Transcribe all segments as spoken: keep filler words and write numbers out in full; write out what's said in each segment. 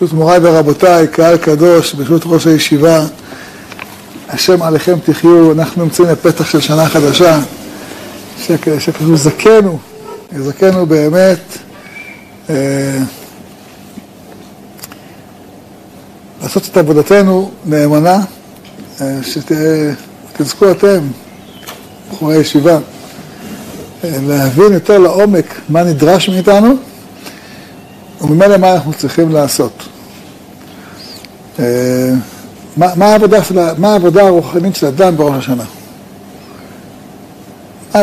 ברשות מוריי ורבותיי, קהל קדוש, ברשות ראש הישיבה, השם עליכם תחיו. אנחנו נמצאים בפתח של שנה חדשה, שכזו זכנו, זכנו באמת אה, לעשות את עבודתנו נאמנה, אה, שתזכו אתם, בחורי הישיבה, אה, להבין יותר לעומק מה נדרש מאיתנו, וממילא מה אנחנו צריכים לעשות. מה, מה העבודה, מה העבודה הרוחנית של אדם בראש השנה?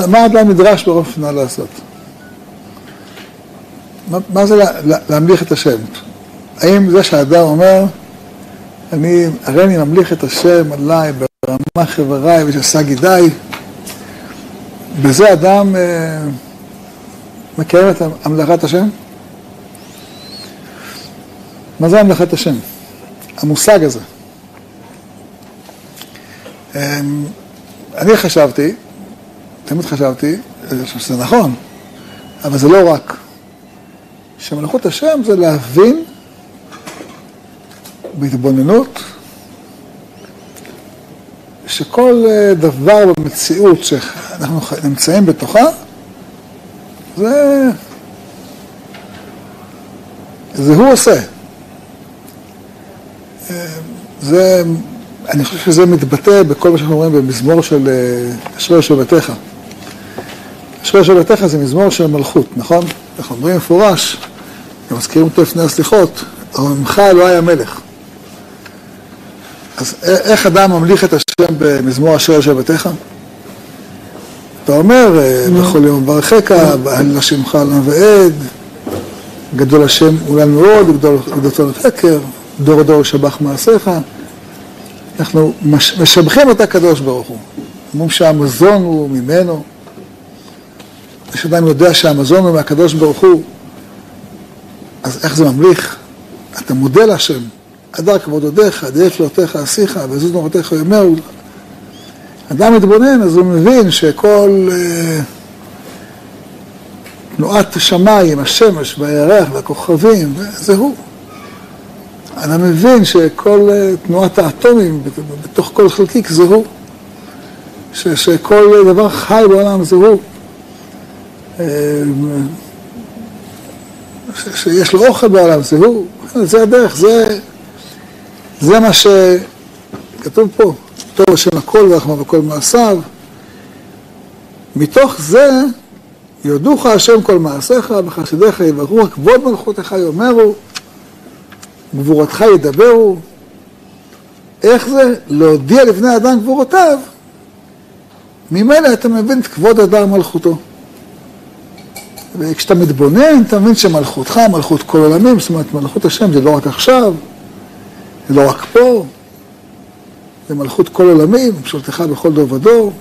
מה אדם נדרש בראש השנה לעשות? מה, מה זה לה, להמליך את השם? האם זה שהאדם אומר, אני, הרי אני ממליך את השם עליי ברמה חבריי ושסה גידיי, בזה אדם אה, מקיים את המלאכת השם? מה זה המלאכת השם? המושג הזה. אני חשבתי, תמיד חשבתי, שזה נכון, אבל זה לא רק. שמלאכות השם זה להבין בהתבוננות שכל דבר במציאות שאנחנו נמצאים בתוכה, זה, זה הוא עושה. זה, אני חושב שזה מתבטא בכל מה שאנחנו אומרים במזמור של אשרי שובתך. אשרי שובתך זה מזמור של מלכות, נכון? אנחנו אומרים מפורש, הם מזכירים אותו לפני הסליחות, אבל ממך לא היה מלך. אז איך אדם ממליך את השם במזמור אשרי שובתך? אתה אומר, בכל יום וברכך, בעל לשמך עולם ועד, גדול השם אולי מאוד, גדול גדול חקר, דור דור שבח מעשיך. אנחנו מש, משבחים את הקדוש ברוך הוא. אומרים שהמזון הוא ממנו. יש אדם יודע שהמזון הוא מהקדוש ברוך הוא. אז איך זה ממליך? אתה מודה להשם. הדר כבודותיך, דייף לאותיך עשיך, ועזוז נורותיך יאמרו. אדם מתבונן, אז הוא מבין שכל אה, תנועת השמיים, השמש, והירח, והכוכבים, זה הוא. אני מבין שכל תנועת האטומים בתוך כל חלקיק זה הוא, ש- שכל דבר חי בעולם זה הוא, ש- שיש לו אוכל בעולם זה הוא, זה הדרך, זה, זה מה שכתוב פה, טוב השם הכל ורחמה וכל מעשיו, מתוך זה יודוך השם כל מעשיך וחסידיך יברכוך, כבוד מלכותך יאמרו, גבורתך ידברו. איך זה? להודיע לבני אדם גבורותיו, ממילא אתה מבין את כבוד אדם מלכותו. וכשאתה מתבונן, אתה מבין שמלכותך, מלכות כל עולמים, זאת אומרת, מלכות השם זה לא רק עכשיו, זה לא רק פה, זה מלכות כל עולמים, משולתך בכל דור ודור.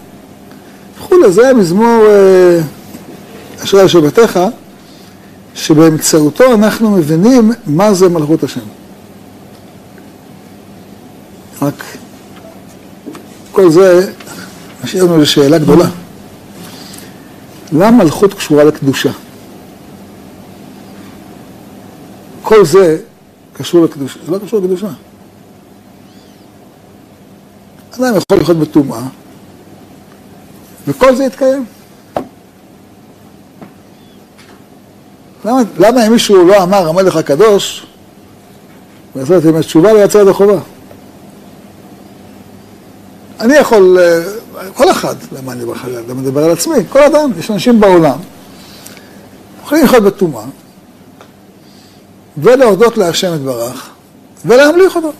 וכולי, זה מזמור אשרי שובתך, שבאמצעותו אנחנו מבינים מה זה מלכות השם. רק כל זה משאיר לנו לשאלה גדולה. למה מלכות קשורה לקדושה? כל זה קשור לקדושה, זה לא קשור לקדושה. אדם יכול לחיות בטומאה, וכל זה יתקיים. למה, למה אם מישהו לא אמר המלך הקדוש, ועשית עם התשובה ליצא ידי חובה? אני יכול, כל אחד, למה אני בחלל, למה אני מדבר על עצמי, כל אדם, יש אנשים בעולם, יכולים לחיות בטומאה, ולהודות להשם יתברך, ולהמליך אותו.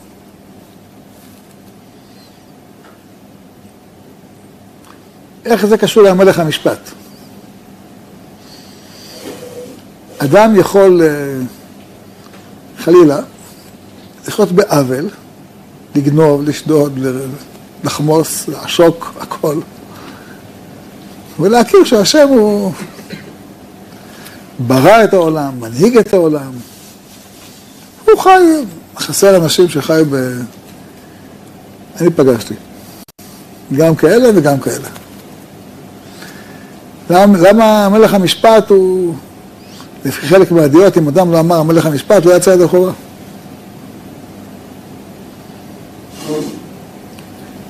איך זה קשור למלך המשפט? אדם יכול, חלילה, לחיות בעוול, לגנוב, לשדוד, לחמוס, לעשוק, הכל. ולהכיר שהשם הוא ברא את העולם, מנהיג את העולם. הוא חי, חסר אנשים שחי ב... אני פגשתי. גם כאלה וגם כאלה. למה, למה מלך המשפט הוא... לפי חלק מהדעות, אם אדם לא אמר המלך המשפט, לא יצא ידי חובה.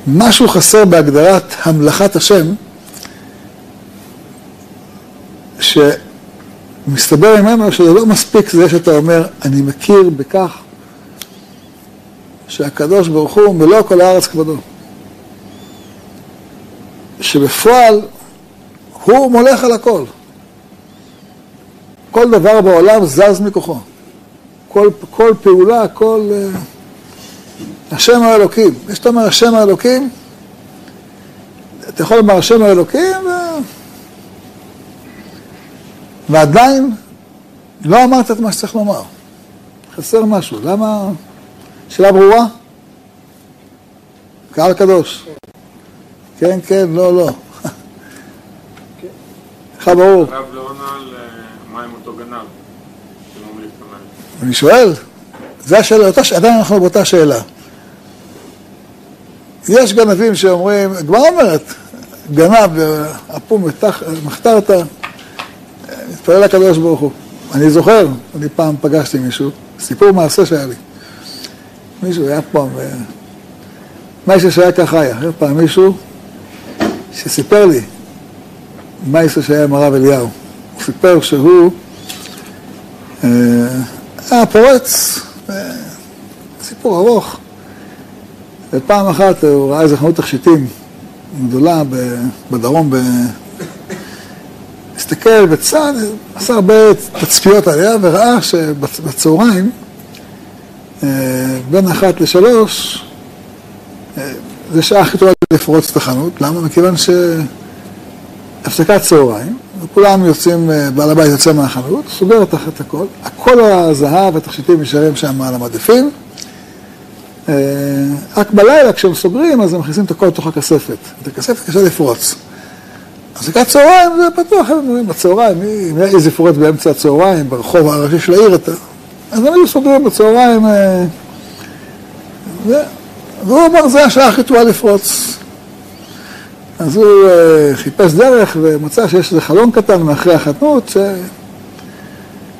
משהו חסר בהגדרת המלאכת השם, שמסתבר ממנו שזה לא מספיק זה שאתה אומר, אני מכיר בכך שהקדוש ברוך הוא מלוא כל הארץ כבודו. שבפועל הוא מולך על הכל. כל דבר בעולם זז מכוחו. כל, כל פעולה, כל... Uh, השם האלוקים. יש אתה אומר השם האלוקים, אתה יכול לומר השם האלוקים, ו... ועדיין לא אמרת את מה שצריך לומר. חסר משהו. למה? שאלה ברורה? קהל קדוש. כן, כן, לא, לא. לך ברור. הרב לא עונה על מה עם אותו גנב, שמומליך כמלך. אני שואל, זה השאלה, עדיין אנחנו באותה שאלה. יש גנבים שאומרים, כבר אומרת, גנב, אפום, מחתרת, מתפלל לקדוש ברוך הוא. אני זוכר, אני פעם פגשתי מישהו, סיפור מעשה שהיה לי. מישהו היה פעם, מישהו שהיה ככה היה, היה פעם מישהו שסיפר לי מייסה שהיה עם הרב אליהו. הוא סיפר שהוא אה, היה פורץ, אה, סיפור ארוך. ופעם אחת הוא ראה איזה חנות תכשיטים גדולה בדרום, ב... הסתכל בצד, עשה הרבה תצפיות עליה וראה שבצהריים בין אחת לשלוש, זה שעה הכי טובה לפרוץ את החנות. למה? מכיוון שהפסקת צהריים, וכולם יוצאים, בעל הבית יוצא מהחנות, סוגר את הכל, הכל הזהב והתכשיטים נשארים שם על המדפים, רק בלילה כשהם סוגרים אז הם מכניסים את הכל לתוך הכספת, את הכספת קשה לפרוץ. הפסקת צהריים זה פתוח, הם אומרים בצהריים, אם איזה פורץ באמצע הצהריים, ברחוב הראשי של העיר אתה, אז הם היו סוגרים בצהריים, והוא אמר, זה השעה הכי טובה לפרוץ. אז הוא חיפש דרך ומצא שיש איזה חלון קטן מאחרי החנות,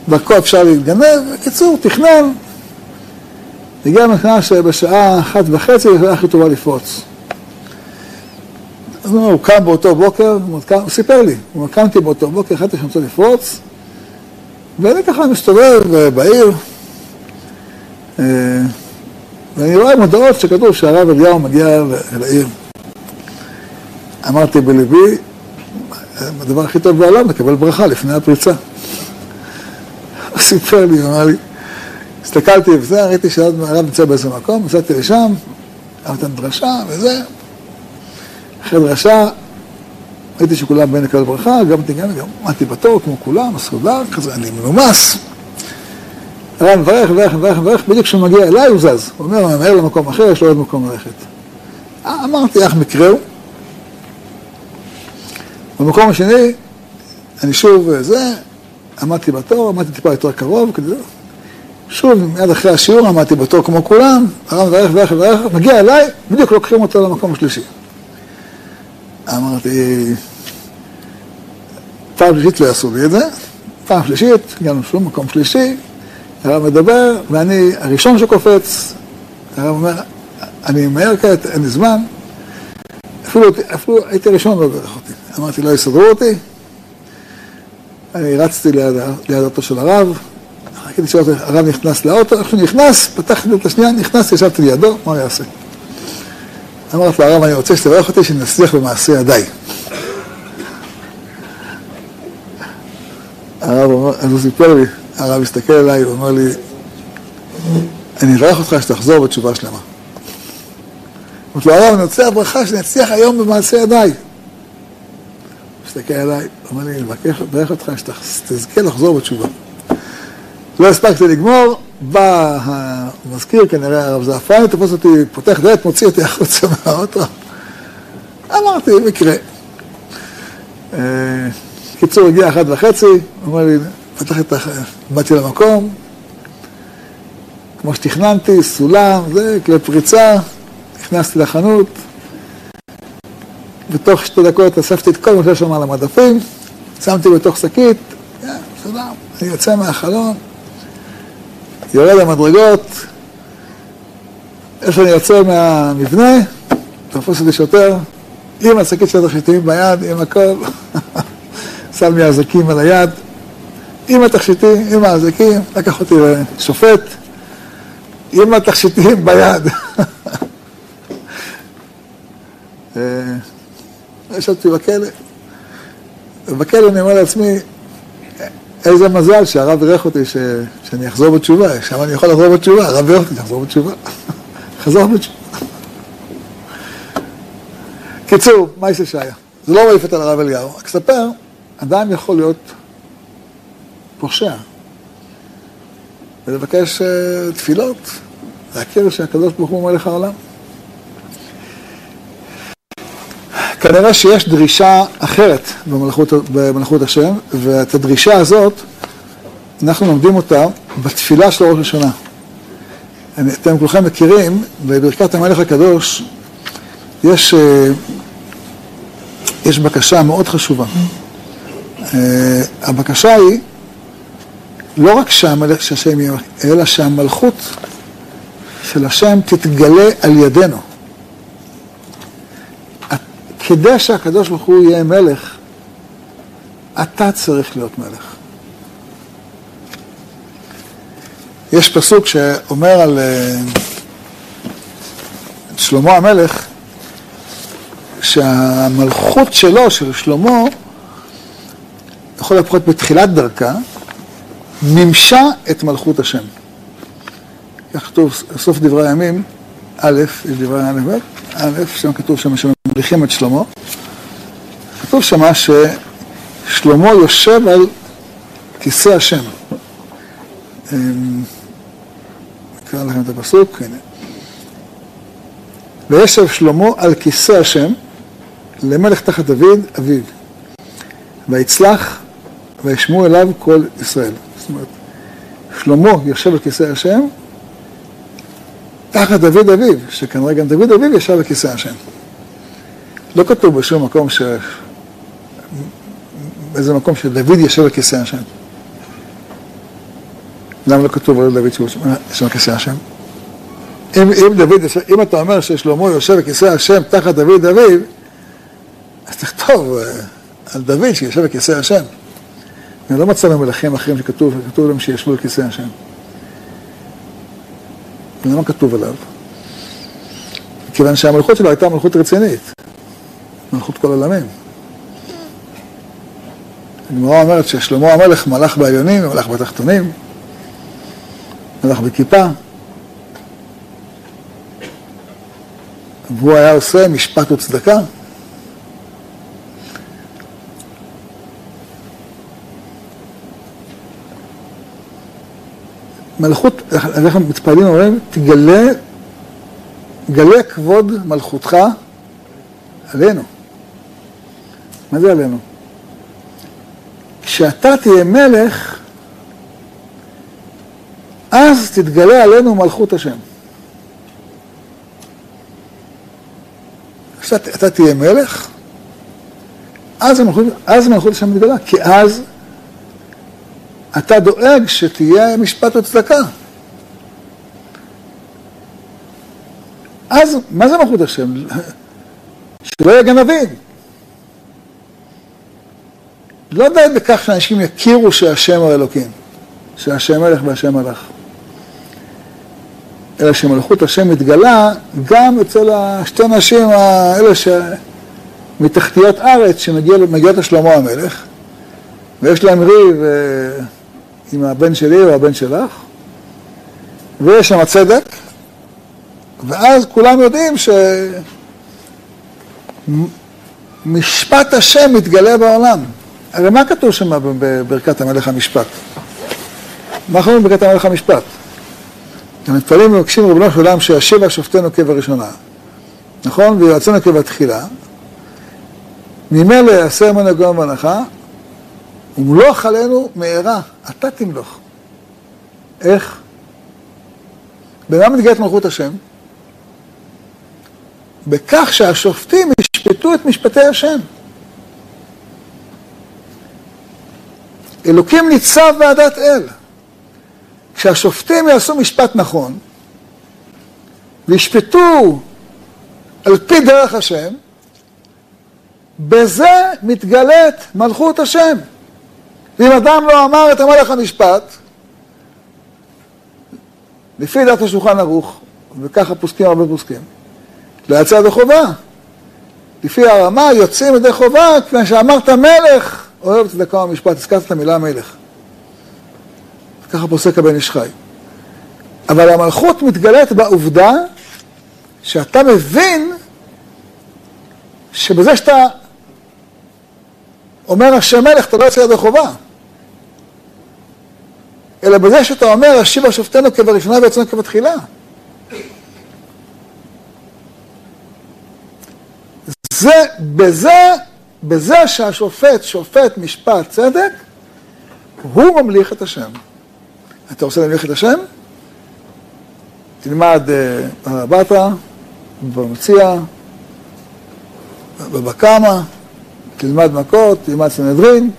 שדרכו אפשר להתגנב. בקיצור, תכנן, הגיע המכנע שבשעה אחת וחצי היא השעה הכי טובה לפרוץ. אז הוא קם באותו בוקר, הוא סיפר לי, הוא קמתי באותו בוקר, החלטתי שאני רוצה לפרוץ, ואני ככה מסתובב בעיר, ואני רואה מודעות שכתוב שהרב אליהו מגיע לעיר. אמרתי בלבי, הדבר הכי טוב בעולם, לקבל ברכה לפני הפריצה. הוא סיפר לי, אמר לי, הסתכלתי וזה, ראיתי שהרב נמצא באיזה מקום, נסעתי לשם, אמרתי דרשה וזה. אחרי דרשה, ראיתי שכולם בין לקבל ברכה, גם תגענו, גם עמדתי בתור כמו כולם, מסודר, כזה אני מנומס. הרב מברך, מברך, מברך, מברך, בדיוק כשהוא מגיע אליי הוא זז. הוא אומר, הוא ממהר למקום אחר, יש לו עוד מקום ללכת. אמרתי, איך מקראו? במקום השני, אני שוב זה, עמדתי בתור, עמדתי טיפה יותר קרוב, כדי... שוב, מיד אחרי השיעור עמדתי בתור כמו כולם, הרב מברך, מברך, מברך, מגיע אליי, בדיוק לוקחים אותו למקום השלישי. אמרתי, פעם שלישית לא יעשו לי את זה, פעם שלישית, הגענו שלום מקום שלישי, הרב מדבר, ואני הראשון שקופץ, הרב אומר, אני מהר כעת, אין לי זמן, אפילו, אפילו הייתי ראשון לא דרך אותי. אמרתי, לא יסדרו אותי, אני רצתי ליד, ליד אותו של הרב, חכיתי שהרב נכנס לאוטו, איך שנכנס, פתחתי את השנייה, נכנסתי, ישבתי לידו, מה הוא יעשה? אמרתי לרב, אני רוצה שתברך אותי שנצליח במעשה ידיי. הרב אומר, אז הוא סיפר לי, הרב הסתכל אליי ואומר לי, אני אברך אותך שתחזור בתשובה שלמה. אמרתי לו, הרב, אני רוצה הברכה שנצליח היום במעשה ידיי. הוא הסתכל אליי, אומר לי, אני אברך אותך שתזכה לחזור בתשובה. לא הספקתי לגמור, בא המזכיר, כנראה הרב זעפרני, תפוס אותי, פותח דלת, מוציא אותי החוצה מהאוטו. אמרתי, מקרה. קיצור, הגיע אחת וחצי, אומר לי, פתח את החיים, באתי למקום, כמו שתכננתי, סולם, זה, כלי פריצה, נכנסתי לחנות, בתוך שתי דקות אספתי את כל מה שיש שם על המדפים, שמתי בתוך שקית, סולם, אני יוצא מהחלון, יורד למדרגות, איך שאני יוצא מהמבנה, תפוס לי שוטר, עם השקית של התכשיטים ביד, עם הכל, שם לי הזקים על היד, עם התכשיטים, עם הזקים, לקח אותי לשופט, עם התכשיטים ביד. ישבתי בכלא, ובכלא אני אומר לעצמי, איזה מזל שהרב ירח אותי ש... שאני אחזור בתשובה, שם אני יכול לחזור בתשובה, הרב ירח אותי, תחזור בתשובה, חזור בתשובה. קיצור, מה יש לשעיה? זה לא רעיפת על הרב אליהו, רק ספר, אדם יכול להיות פושע, ולבקש תפילות, להכיר שהקדוש ברוך הוא מלך העולם. כנראה שיש דרישה אחרת במלכות, במלכות השם, ואת הדרישה הזאת, אנחנו לומדים אותה בתפילה של ראש השנה. אתם כולכם מכירים, בברכת המלך הקדוש, יש, יש בקשה מאוד חשובה. הבקשה היא, לא רק שהמלך של השם יהיה, אלא שהמלכות של השם תתגלה על ידינו. כדי שהקדוש ברוך הוא יהיה מלך, אתה צריך להיות מלך. יש פסוק שאומר על שלמה המלך, שהמלכות שלו, של שלמה, יכול לפחות בתחילת דרכה, מימשה את מלכות השם. כך כתוב סוף דברי הימים, א', יש דברי א', ב', א', שם כתוב שם השם. מליכים את שלמה, כתוב שמה ששלמה יושב על כיסא השם. נקרא לכם את הפסוק, הנה. וישב שלמה על כיסא השם, למלך תחת דוד, אביו. ויצלח, וישמעו אליו כל ישראל. זאת אומרת, שלמה יושב על כיסא השם, תחת דוד אביו, שכנראה גם דוד אביו ישב על כיסא השם. לא כתוב בשום מקום ש... באיזה מקום שדוד ישב על כיסא השם. למה לא כתוב על דוד שהוא ישב על כיסא השם? אם, אם, דוד, אם אתה אומר ששלמה יושב על כיסא השם תחת דוד אביו, אז תכתוב על דוד שישב על כיסא השם. אני לא מצא במלכים אחרים שכתוב, כתוב להם שישבו על כיסא השם. למה כתוב עליו? כיוון שהמלכות שלו הייתה מלכות רצינית. מלכות כל עולמים. הגמרא אומרת ששלמה המלך מלך בעליונים, מלך בתחתונים, מלך בכיפה, והוא היה עושה משפט וצדקה. מלכות, אנחנו מתפעלים אומרים, תגלה, גלה כבוד מלכותך עלינו. מה זה עלינו? כשאתה תהיה מלך, אז תתגלה עלינו מלכות השם. כשאתה תהיה מלך, אז מלכות, אז מלכות השם מתגלה, כי אז אתה דואג שתהיה משפט וצדקה. אז מה זה מלכות השם? שלא יהיה גנבים. לא די בכך שאנשים יכירו שהשם הוא אלוקים, שהשם מלך והשם מלך. אלא שמלכות השם מתגלה גם אצל השתי נשים האלה שמתחתיות ארץ שמגיעות לשלמה המלך, ויש להם ריב עם הבן שלי או הבן שלך, ויש שם הצדק, ואז כולם יודעים ש... משפט השם מתגלה בעולם. הרי מה כתוב שם בברכת המלך המשפט? מה אנחנו אומרים בברכת המלך המשפט? המתפללים מבקשים ריבונו של עולם שישיב שופטינו כבראשונה, נכון? ויועצינו כבתחילה. ממילא יעשה מנו גאון ואנחה, ומלוך עלינו מהרה, אתה תמלוך. איך? במה מתגלית מלכות השם? בכך שהשופטים ישפטו את משפטי השם. אלוקים ניצב ועדת אל. כשהשופטים יעשו משפט נכון, וישפטו על פי דרך השם, בזה מתגלת מלכות השם. ואם אדם לא אמר את המלך המשפט, לפי דעת השולחן ערוך, וככה פוסקים הרבה פוסקים, לא יצא ידי חובה. לפי הרמה יוצאים ידי חובה, כיוון שאמרת מלך, אוהב צדקה במשפט, הזכרת את המילה מלך. ככה פוסק הבן איש חי. אבל המלכות מתגלת בעובדה שאתה מבין שבזה שאתה אומר השם מלך, אתה לא יוצא ידי חובה. אלא בזה שאתה אומר, השיבה שופטנו כבראשונה ויצאנו כבתחילה. זה, בזה, בזה שהשופט שופט משפט צדק, הוא ממליך את השם. אתה רוצה להמליך את השם? תלמד בבטה, במציאה, בבקמה, תלמד מכות, תלמד סנהדרין,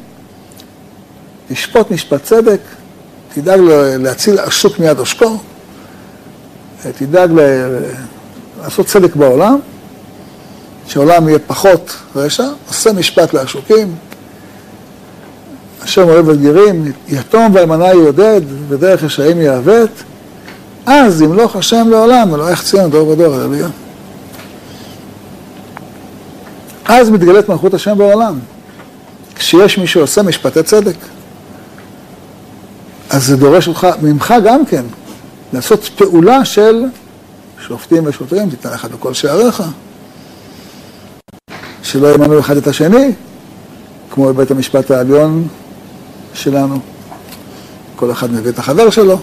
תשפוט משפט צדק, תדאג להציל השוק מיד עושקו, תדאג לעשות צדק בעולם, שהעולם יהיה פחות רשע, עושה משפט לעשוקים, השם אוהב את גרים, יתום ואלמנה יעודד, ודרך רשעים יעוות, אז ימלוך השם לעולם, אלוהי ציון דור ודור, הללויה. אז מתגלית מלכות השם בעולם, כשיש מי שעושה משפטי צדק. אז זה דורש לך, ממך גם כן, לעשות פעולה של שופטים ושוטרים, תיתן לך בכל שעריך, שלא ימנו אחד את השני, כמו בבית המשפט העליון שלנו, כל אחד מביא את החבר שלו.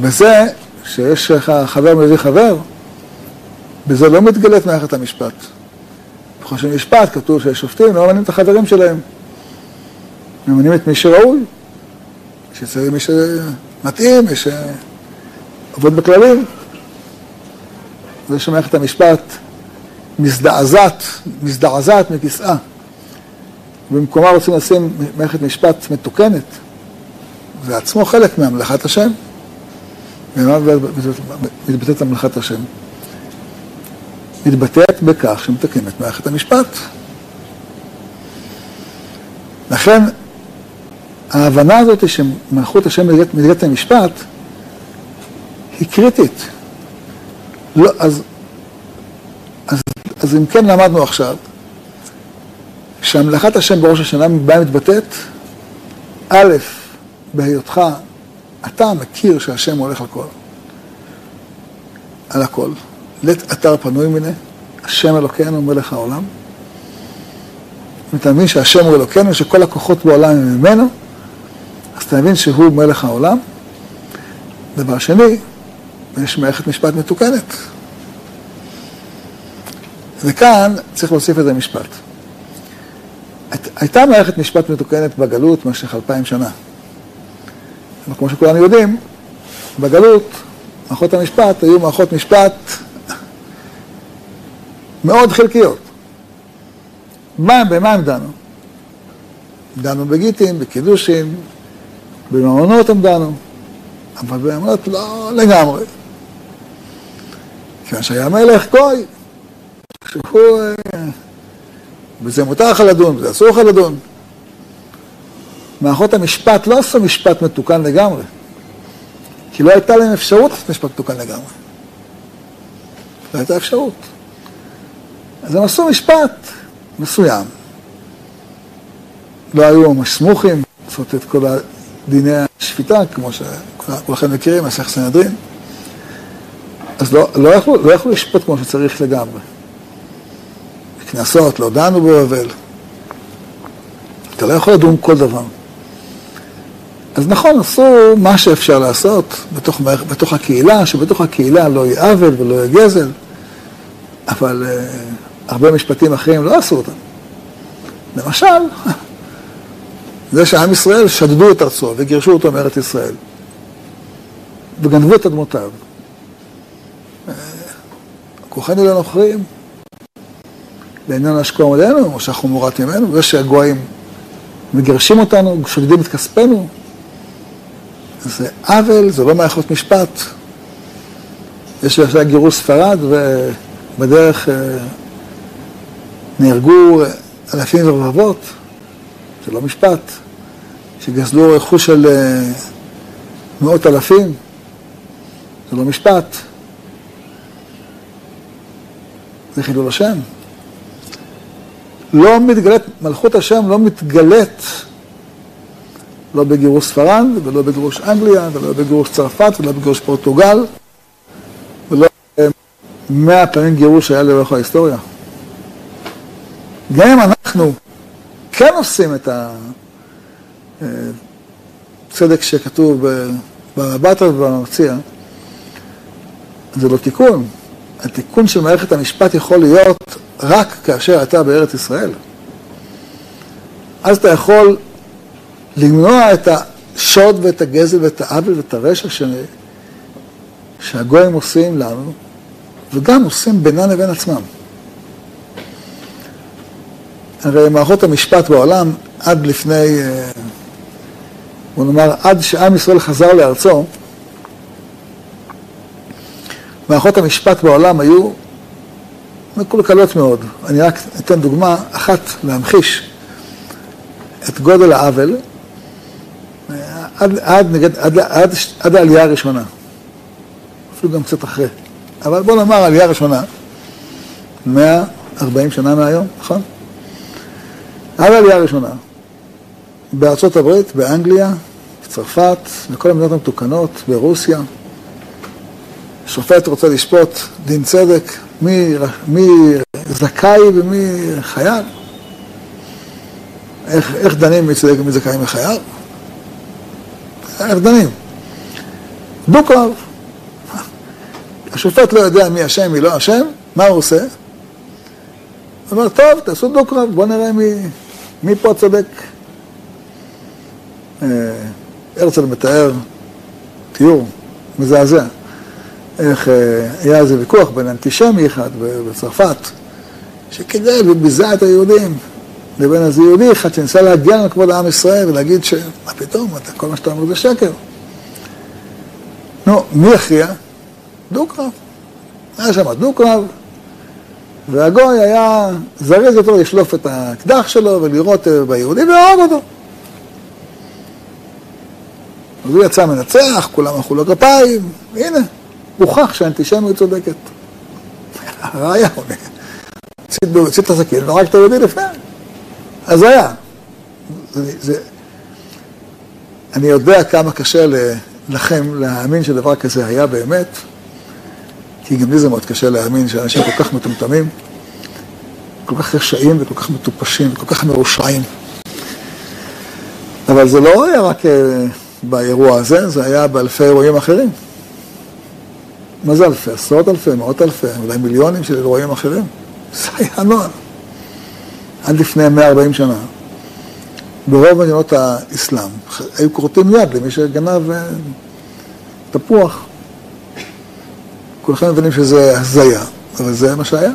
בזה שיש לך חבר מביא חבר, בזה לא מתגלית מערכת המשפט. בכל שמשפט כתוב שהשופטים לא ממנים את החברים שלהם, ממנים את מי שראוי, מי שמתאים, מי שעובד בכללים. זה שמערכת המשפט מזדעזעת, מזדעזעת מכיסאה. במקומה רוצים לשים מערכת משפט מתוקנת. זה עצמו חלק מהמלאכת השם. מתבטאת המלאכת השם. מתבטאת בכך שמתקנת מערכת המשפט. לכן, ההבנה הזאת שמלכות השם מתגלית המשפט היא קריטית. לא, אז, אז, אז אם כן למדנו עכשיו, שהמלאכת השם בראש השנה באה מתבטאת, א', בהיותך, אתה מכיר שהשם הולך על הכל. על הכל. לית אתר פנוי מיני, השם אלוקינו מלך העולם. אתה מבין שהשם הוא אלוקינו, שכל הכוחות בעולם הם ממנו, אז אתה מבין שהוא מלך העולם. דבר שני, יש מערכת משפט מתוקנת. וכאן צריך להוסיף את זה משפט. הייתה מערכת משפט מתוקנת בגלות משך אלפיים שנה. אבל כמו שכולנו יודעים, בגלות, מערכות המשפט היו מערכות משפט מאוד חלקיות. מה, במה הם דנו? דנו בגיטים, בקידושים, במעונות הם דנו, אבל במעונות לא לגמרי. כיוון שהיה מלך גוי, שהוא, בזה מותר לך לדון, בזה אסור לך לדון. מערכות המשפט לא עשו משפט מתוקן לגמרי, כי לא הייתה להם אפשרות לעשות משפט מתוקן לגמרי. לא הייתה אפשרות. אז הם עשו משפט מסוים. לא היו מסמוכים, לעשות את כל דיני השפיטה, כמו שכולכם מכירים, מסכת סנהדרין. אז לא, לא יכלו, לא יכלו לשפוט כמו שצריך לגמרי. בכנסות, לא דנו בבבל. אתה לא יכול לדון כל דבר. אז נכון, עשו מה שאפשר לעשות בתוך, בתוך הקהילה, שבתוך הקהילה לא יהיה עוול ולא יהיה גזל, אבל הרבה משפטים אחרים לא עשו אותם. למשל, זה שעם ישראל שדדו את ארצו וגירשו אותו מארץ ישראל, וגנבו את אדמותיו. כוחנו לנוכרים, לעניין השקוע עלינו, או שהחומורת ממנו, זה שהגויים מגרשים אותנו, שודדים את כספנו, זה עוול, זה לא מערכות משפט. יש שעשה גירוש ספרד, ובדרך נהרגו אלפים ורבבות, זה לא משפט, שגזלו רכוש של מאות אלפים, זה לא משפט. זה חילול השם. לא מתגלית, מלכות השם לא מתגלית, לא בגירוש ספרד, ולא בגירוש אנגליה, ולא בגירוש צרפת, ולא בגירוש פורטוגל, ולא מאה פעמים גירוש היה לאורך ההיסטוריה. גם אם אנחנו כן עושים את הצדק שכתוב ברבתא ובמציאה, זה לא תיקון. התיקון של מערכת המשפט יכול להיות רק כאשר אתה בארץ ישראל. אז אתה יכול למנוע את השוד ואת הגזל ואת העוול ואת הרשע שהגויים עושים לנו, וגם עושים בינם לבין עצמם. הרי מערכות המשפט בעולם עד לפני, בוא נאמר, עד שעם ישראל חזר לארצו, מערכות המשפט בעולם היו מקולקלות מאוד. אני רק אתן דוגמה אחת להמחיש את גודל העוול עד, עד, נגד, עד, עד, עד העלייה הראשונה. אפילו גם קצת אחרי. אבל בוא נאמר העלייה הראשונה, מאה וארבעים שנה מהיום, נכון? עד העלייה הראשונה, בארצות הברית, באנגליה, בצרפת, בכל המדינות המתוקנות, ברוסיה, שופט רוצה לשפוט דין צדק, מי, מי זכאי ומי חייל. איך, איך דנים מי צדק ומי זכאי מחייל? איך דנים? דו-קרב. השופט לא יודע מי אשם, מי לא אשם, מה הוא עושה? הוא אומר, טוב, תעשו דו-קרב, בואו נראה מי, מי פה צדק. אה, הרצל מתאר תיאור מזעזע. איך היה איזה ויכוח בין אנטישמי אחד בצרפת, שכדי וביזה את היהודים, לבין איזה יהודי אחד שניסה להגן על כבוד העם ישראל ולהגיד ש... מה פתאום, אתה, כל מה שאתה אומר זה שקר. נו, מי הכריע? דו-קרב. היה שם דו-קרב, והגוי היה זריז יותר לשלוף את הקדח שלו ולראות ביהודי והרג אותו. אז הוא יצא מנצח, כולם מחאו לו כפיים, הנה. הוכח שהאנטישמיות צודקת. הראיה עולה. הוציא את הסכין ורק את היהודי לפני. אז היה. זה, זה... אני יודע כמה קשה לכם להאמין שדבר כזה היה באמת, כי גם לי זה מאוד קשה להאמין שאנשים כל כך מטומטמים, כל כך רשעים וכל כך מטופשים וכל כך מרושעים. אבל זה לא היה רק באירוע הזה, זה היה באלפי אירועים אחרים. מה זה אלפי? עשרות אלפי, מאות אלפי, אולי מיליונים של אירועים אחרים. זה היה נועל. עד לפני מאה וארבעים שנה, ברוב מדינות האסלאם, היו כורתים יד למי שגנב תפוח. כולכם מבינים שזה הזיה, אבל זה מה שהיה.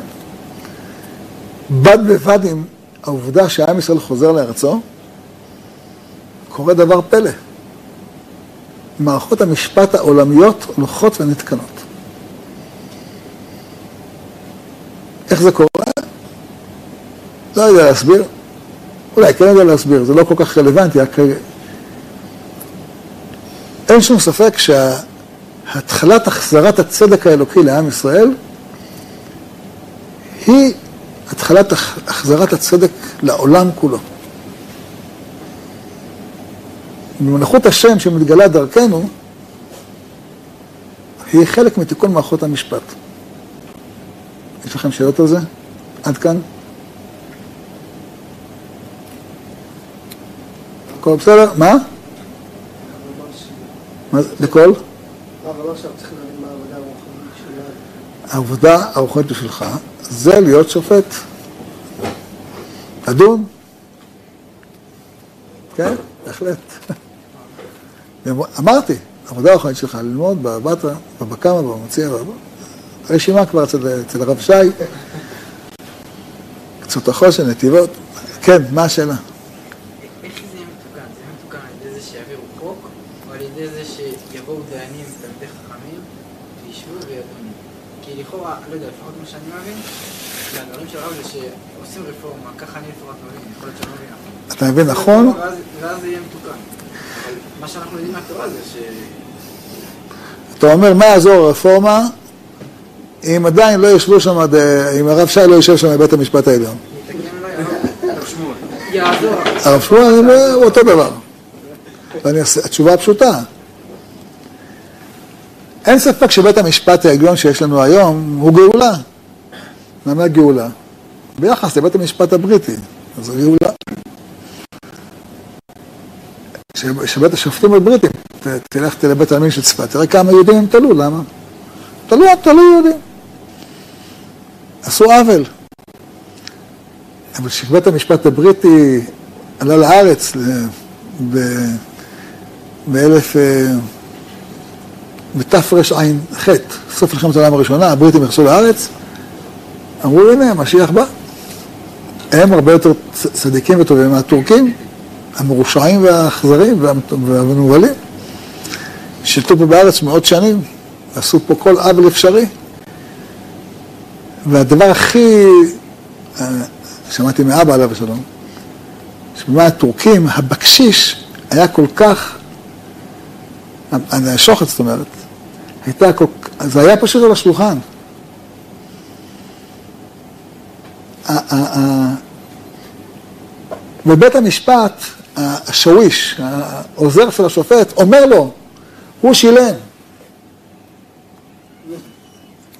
בד בבד עם העובדה שהעם ישראל חוזר לארצו, קורה דבר פלא. מערכות המשפט העולמיות הולכות ונתקנות. איך זה קורה? לא יודע להסביר. אולי כן יודע להסביר, זה לא כל כך רלוונטי. אין שום ספק שהתחלת החזרת הצדק האלוקי לעם ישראל היא התחלת החזרת הצדק לעולם כולו. מלכות השם שמתגלה דרכנו היא חלק מתיקון מערכות המשפט. יש לכם שאלות על זה? עד כאן? הכל בסדר? מה? מה זה? לכל? העבודה הרוחנית בשבילך זה להיות שופט. לדון? כן? בהחלט. אמרתי, העבודה הרוחנית שלך ללמוד בבטרה, בבקמה, במציאה, רשימה כבר אצל הרב שי, קצות החושן, נתיבות. כן, מה השאלה? איך זה יהיה מתוקן? זה יהיה מתוקן על ידי זה שיעבירו חוק, או על ידי זה שיבואו דיינים ותלמידי חכמים, בישול וידעונים. כי לכאורה, לא יודע, לפחות מה שאני מבין, והדברים של רב זה שעושים רפורמה, ככה אני לפחות מבין, יכול להיות שאני מבין נכון. אתה מבין נכון? ואז זה יהיה מתוקן. אבל מה שאנחנו יודעים מהתורה זה ש... אתה אומר, מה יעזור הרפורמה, אם עדיין לא ישבו שם, אם הרב שי לא יושב שם בבית המשפט העליון? יעזור. הרב שמואל הוא אותו דבר. התשובה הפשוטה. אין ספק שבית המשפט העליון שיש לנו היום הוא גאולה. נאמר גאולה. ביחס לבית המשפט הבריטי, אז גאולה. שבית השופטים הבריטים, תלך לבית העלמין של צפת, תראה כמה יהודים הם תלו, למה? תלו, תלו יהודים. עשו עוול. אבל כשבית המשפט הבריטי עלה לארץ באלף... בתר"ח, סוף מלחמת העולם הראשונה, הבריטים נכנסו לארץ, אמרו, הנה, המשיח בא. הם הרבה יותר צדיקים וטובים מהטורקים, המרושעים והאכזרים והמנוולים, ששלטו פה בארץ מאות שנים, עשו פה כל עוול אפשרי. והדבר הכי... שמעתי מאבא עליו השלום, שבמה הטורקים, הבקשיש היה כל כך, השוחד זאת אומרת, הייתה כל כך, זה היה פשוט על השולחן. בבית המשפט, השאוויש, העוזר של השופט, אומר לו, הוא שילם.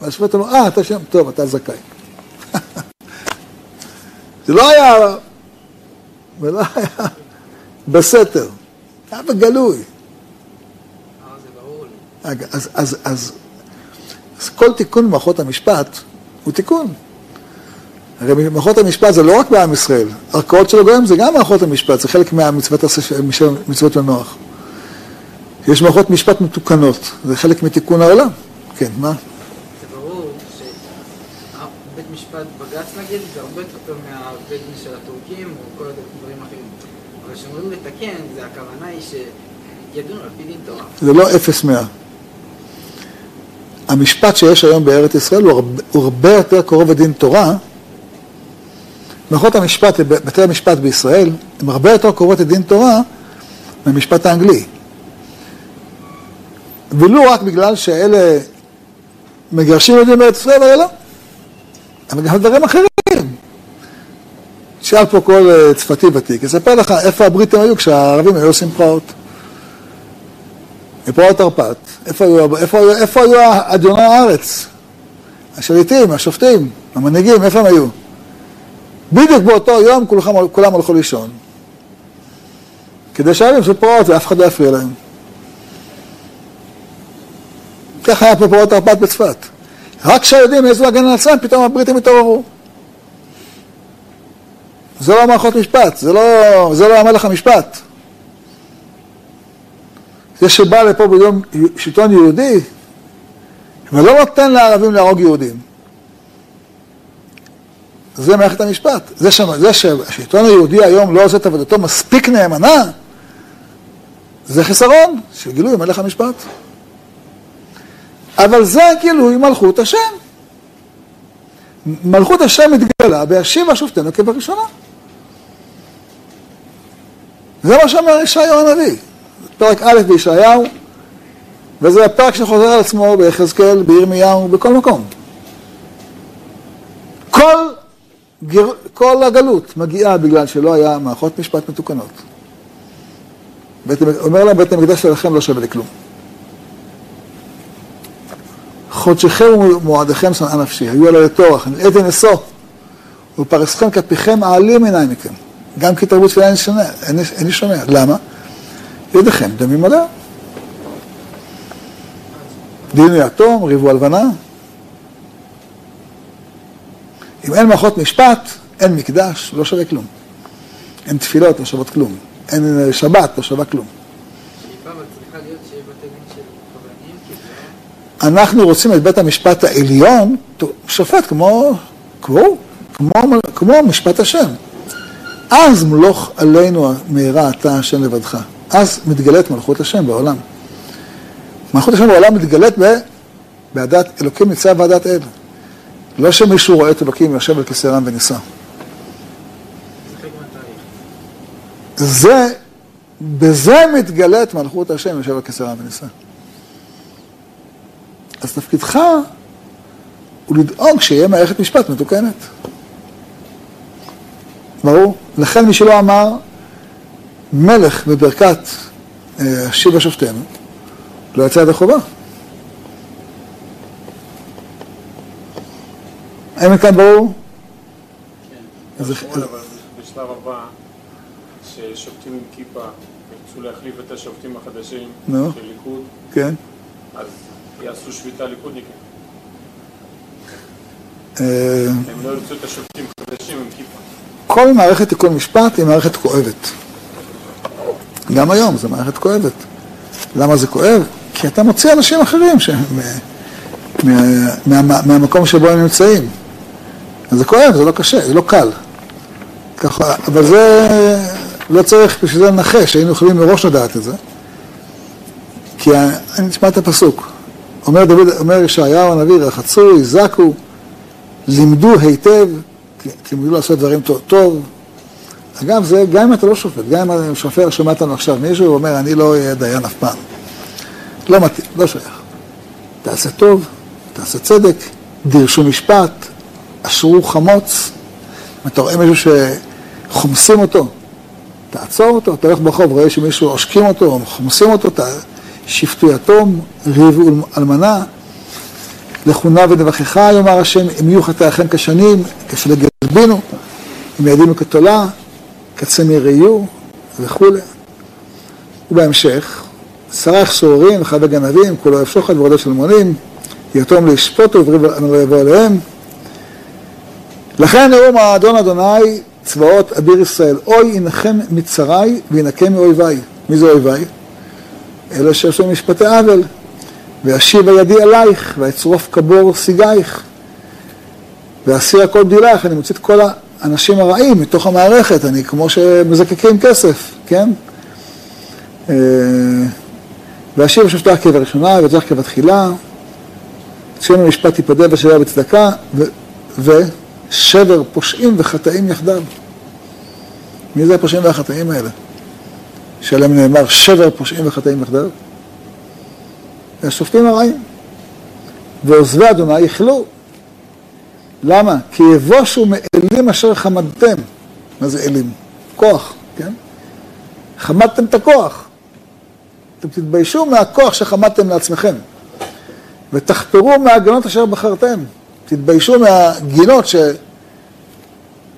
והשופט אומר, אה, אתה שילם, טוב, אתה זכאי. זה לא היה, ולא היה בסתר, היה בגלוי. אז, אז, אז, אז כל תיקון במערכות המשפט הוא תיקון. הרי מערכות המשפט זה לא רק בעם ישראל, ערכאות של הגויים זה גם מערכות המשפט, זה חלק מהמצוות לנוח. יש מערכות משפט מתוקנות, זה חלק מתיקון העולם. כן, מה? זה ברור שבית משפט בג"ץ נגיד זה הרבה יותר מהבית של הטורקים או כל הדברים אחרים. אבל כשאומרים לתקן, זה הכוונה היא ש... זה לא אפס מאה. המשפט שיש היום בארץ ישראל הוא הרבה, הוא הרבה יותר קרוב לדין תורה. מערכות המשפט, בתי המשפט בישראל, הם הרבה יותר קרובות לדין תורה מהמשפט האנגלי. ולא רק בגלל שאלה מגרשים יהודים בארץ ישראל, אבל לא. אבל גם דברים אחרים. שאל פה כל צפתי ותיק, אספר לך איפה הבריטים היו כשהערבים היו עושים פרעות. מפרעות תרפ"ט, איפה היו אדוני הארץ? השליטים, השופטים, המנהיגים, איפה הם היו? בדיוק באותו יום כולם הלכו לישון. כדי שהיו יעשו פרעות ואף אחד לא יפריע להם. ככה היה פה פרעות תרפ"ט בצפת. רק כשהיהודים יצאו להגן על עצמם, פתאום הבריטים התעוררו. זה לא מערכות משפט, זה לא המלך המשפט. זה שבא לפה ביום שלטון יהודי, ולא נותן לערבים להרוג יהודים. זה מערכת המשפט. זה, ש... זה שהשלטון היהודי היום לא עושה את עבודתו מספיק נאמנה, זה חיסרון של גילוי מלך המשפט. אבל זה גילוי מלכות השם. מלכות השם מתגלה בהשיבה שופטינו כבראשונה. זה מה שאמר ישעיהו הנביא. פרק א' בישעיהו, וזה הפרק שחוזר על עצמו ביחזקאל, בירמיהו, בכל מקום. כל, גר... כל הגלות מגיעה בגלל שלא היה מערכות משפט מתוקנות. בית... אומר להם, בית המקדש שלכם לא שווה לכלום. חודשכם ומועדיכם שנאה נפשי, היו עליו לתורך, נלאיתי נסו, ופרסכם כפיכם העלים עיניים מכם. גם כי תרבות שלה אין שונה, אין, אין שונה. למה? ידיכם דמים עליה. דינו יתום, ריבו הלבנה. אם אין מערכות משפט, אין מקדש, לא שווה כלום. אין תפילות, לא שוות כלום. אין שבת, לא שווה כלום. אנחנו רוצים את בית המשפט העליון, שופט כמו, כמו, כמו, כמו משפט השם. אז מלוך עלינו מהרה אתה השם לבדך. אז מתגלית מלכות השם בעולם. מלכות השם בעולם מתגלית בעדת אלוקים נמצא ועדת אל. לא שמישהו רואה את אלוקים יושב על כיסא רם ונישא. זה, בזה מתגלית מלכות השם יושב על כיסא רם ונישא. אז תפקידך הוא לדאוג שיהיה מערכת משפט מתוקנת. ברור? לכן מי שלא אמר מלך בברכת השיבה שופטינו, לא יצא ידי חובה. האם מכאן ברור? כן. אז שמואל, אבל בשלב הבא, ששופטים עם כיפה, ירצו להחליף את השופטים החדשים של ליכוד, אז יעשו שביתה ליכודניקים. הם לא ירצו את השופטים החדשים עם כיפה. כל מערכת תיקון משפט היא מערכת כואבת. גם היום זו מערכת כואבת. למה זה כואב? כי אתה מוציא אנשים אחרים שהם מהמקום שבו הם נמצאים. אז זה כואב, זה לא קשה, זה לא קל. אבל זה לא צריך בשביל זה לנחש, היינו יכולים מראש לדעת את זה. כי אני אשמע את הפסוק. אומר דוד, אומר ישעיהו הנביא, רחצו, הזעקו, לימדו היטב, לימדו לעשות דברים טוב. אגב, זה גם אם אתה לא שופט, גם אם שופר שומעת לנו עכשיו מישהו, הוא אומר, אני לא אהיה דיין אף פעם. לא מתאים, לא שייך. תעשה טוב, תעשה צדק, דירשו משפט, אשרו חמוץ. אם אתה רואה מישהו שחומסים אותו, תעצור אותו, אתה הולך ברחוב, רואה שמישהו עושקים אותו, או חומסים אותו, שפטו יתום, ריבו אלמנה, לכונה ונבחחה, יאמר השם, אם יהיו חטאיכם כשנים, כשלג ירבינו, אם ידינו כתולה, כצמיר יהיו וכו'. ובהמשך, שרח סעורים, חבא גנבים, כולו אוהב שוחד ורודו של מונים, יתום לשפוט ובריב לא יבוא אליהם. לכן נאום האדון אדוני צבאות אביר ישראל, אוי ינחם מצרי וינקם מאויביי. מי זה אויביי? אלא שיש לו משפטי עוול, והשיב הידי עלייך, והצרוף כבור סיגייך, והסיר כל בדילך. אני מוציא את כל האנשים הרעים מתוך המערכת, אני כמו שמזקקים כסף, כן? והשיב שופטך כבראשונה, ותלך כבתחילה, ציון המשפט ייפדה ושבר בצדקה, ושבר פושעים וחטאים יחדיו. מי זה הפושעים והחטאים האלה? שעליהם נאמר שבר פושעים וחטאים יחדיו. השופטים הרעים. ועוזבי אדוני יחלו. למה? כי יבושו מאלים אשר חמדתם. מה זה אלים? כוח, כן? חמדתם את הכוח. אתם תתביישו מהכוח שחמדתם לעצמכם. ותחפרו מהגינות אשר בחרתם. תתביישו מהגינות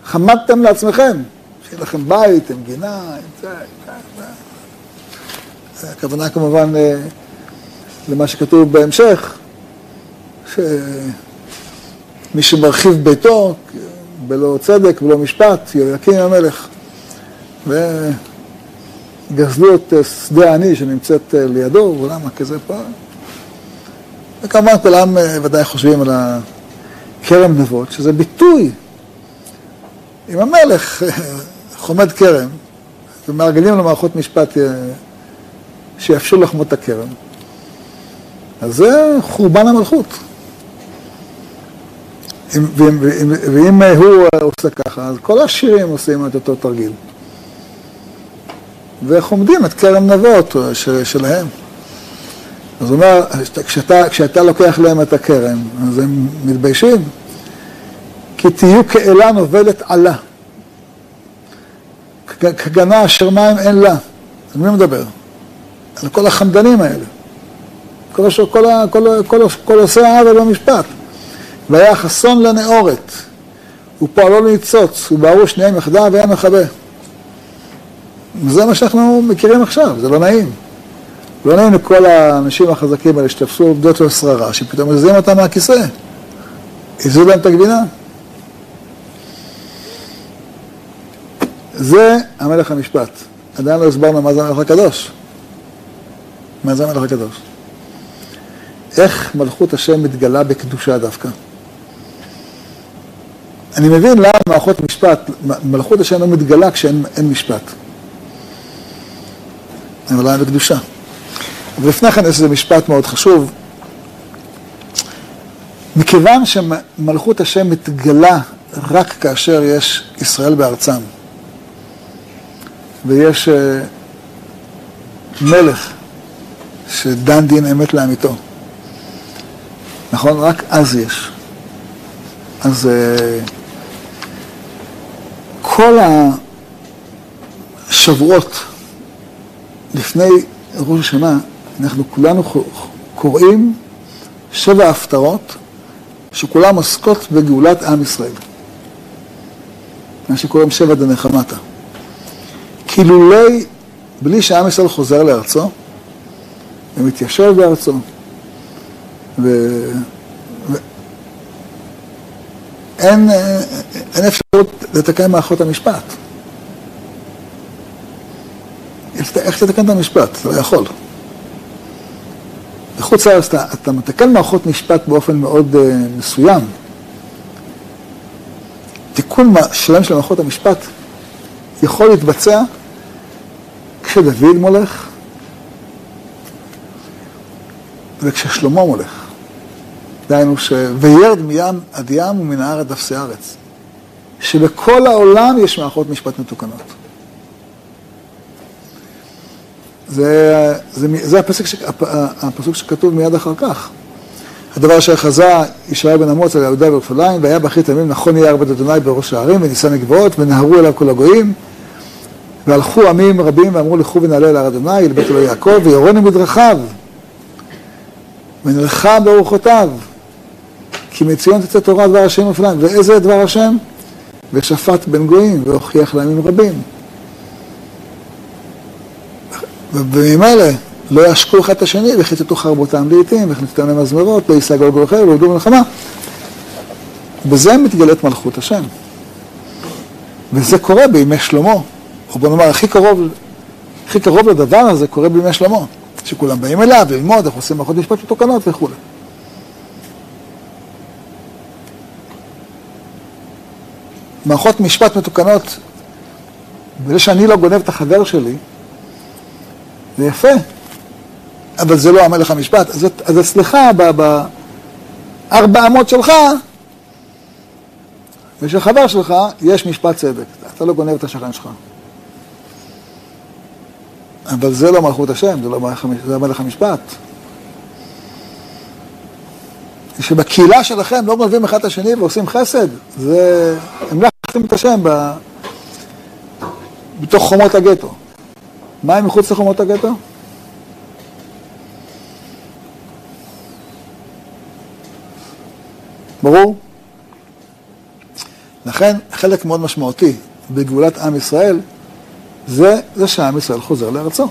שחמדתם לעצמכם. שיהיה לכם בית, עם גינה, עם זה, עם זה. הכוונה כמובן למה שכתוב בהמשך, שמי שמרחיב ביתו, בלא צדק, בלא משפט, יקין המלך. וגזלו את שדה העני שנמצאת לידו, ולמה כזה פעם? וכמובן כולם ודאי חושבים על הכרם נבות, שזה ביטוי. אם המלך חומד כרם, ומארגנים למערכות משפט שיאפשרו לחמוד את הכרם, אז זה חורבן המלכות. אם, ואם, ואם, ואם הוא עושה ככה, אז כל השירים עושים את אותו תרגיל. וחומדים את כרם נבות שלהם. אז הוא אומר, כשאתה, כשאתה לוקח להם את הכרם, אז הם מתביישים. כי תהיו כאלה נובלת עלה. כגנה אשר מים אין לה. אז מי מדבר? על כל החמדנים האלה. כל, כל, כל, כל, כל עושה העוול במשפט. והיה חסון לנאורת. ופועלו לניצוץ. ובערו שניהם יחדיו והיה מחבא. וזה מה שאנחנו מכירים עכשיו. זה לא נעים. לא נעים לכל האנשים החזקים האלה שתפסו עובדות וסררה, שפתאום מזיזים אותם מהכיסא. יזיזו להם את הגבינה. זה המלך המשפט. עדיין לא הסברנו מה זה המלך הקדוש. מה זה המלך הקדוש? איך מלכות השם מתגלה בקדושה דווקא? אני מבין למה מערכות משפט, מלכות השם לא מתגלה כשאין משפט. אבל למה בקדושה? ולפני כן יש איזה משפט מאוד חשוב, מכיוון שמלכות השם מתגלה רק כאשר יש ישראל בארצם, ויש מלך שדן דין אמת לאמיתו, נכון? רק אז יש. אז כל השבועות לפני ראש השנה אנחנו כולנו קוראים שבע הפטרות שכולם עוסקות בגאולת עם ישראל, מה שקוראים שבע דנחמתה. כאילו בלי שעם ישראל חוזר לארצו ומתיישב בארצו ו... ו... אין, אין אפשרות לתקן מערכות המשפט. איך תתקן את המשפט? אתה לא יכול. בחוץ לארץ אתה, אתה מתקן מערכות משפט באופן מאוד uh, מסוים. תיקון שלם של מערכות המשפט יכול להתבצע כשדוד מולך וכששלמה מולך. דהיינו ש... וירד מים עד ים ומן הארץ עד אפסי ארץ. שבכל העולם יש מערכות משפט מתוקנות. זה, זה, זה הפסוק, ש, הפסוק שכתוב מיד אחר כך. הדבר שחזה ישעיה בן אמוץ על יהודה וירושלים, והיה באחרית הימים נכון יהיה ערב ה' בראש הערים, ונישא נגבעות, ונהרו אליו כל הגויים, והלכו עמים רבים ואמרו לכו ונעלה אל הר ה' אל בית אלוהי יעקב, וירונו מדרכיו, ונלכה באורחותיו, כי מציון תצא תורה דבר השם ופלן, ואיזה דבר השם? ושפט בן גויים, והוכיח לעמים רבים. ובמילא לא יעשקו אחד את השני, וחיטטו חרבותם לעיתים, וחניתתם למזמרות, לא יישא גול גולכם, לא ידעו מלחמה. בזה מתגלית מלכות השם. וזה קורה בימי שלמה. או בוא נאמר, הכי קרוב, הכי קרוב לדבר הזה קורה בימי שלמה. שכולם באים אליו, ללמוד, אנחנו עושים מערכות משפט מתוקנות וכו'. מערכות משפט מתוקנות, בזה שאני לא גונב את החבר שלי, זה יפה, אבל זה לא המלך המשפט. אז, אז אצלך, בארבע אמות שלך, ושל חבר שלך, יש משפט צדק. אתה לא גונב את השכן שלך. אבל זה לא מלכות השם, זה לא מלך, זה המלך המשפט. שבקהילה שלכם לא גונבים אחד את השני ועושים חסד, זה... הם לא חסים את השם ב... בתוך חומות הגטו. מה הם מחוץ לחומות הגטו? ברור? לכן, חלק מאוד משמעותי בגאולת עם ישראל, זה, זה שעם ישראל חוזר לארצו.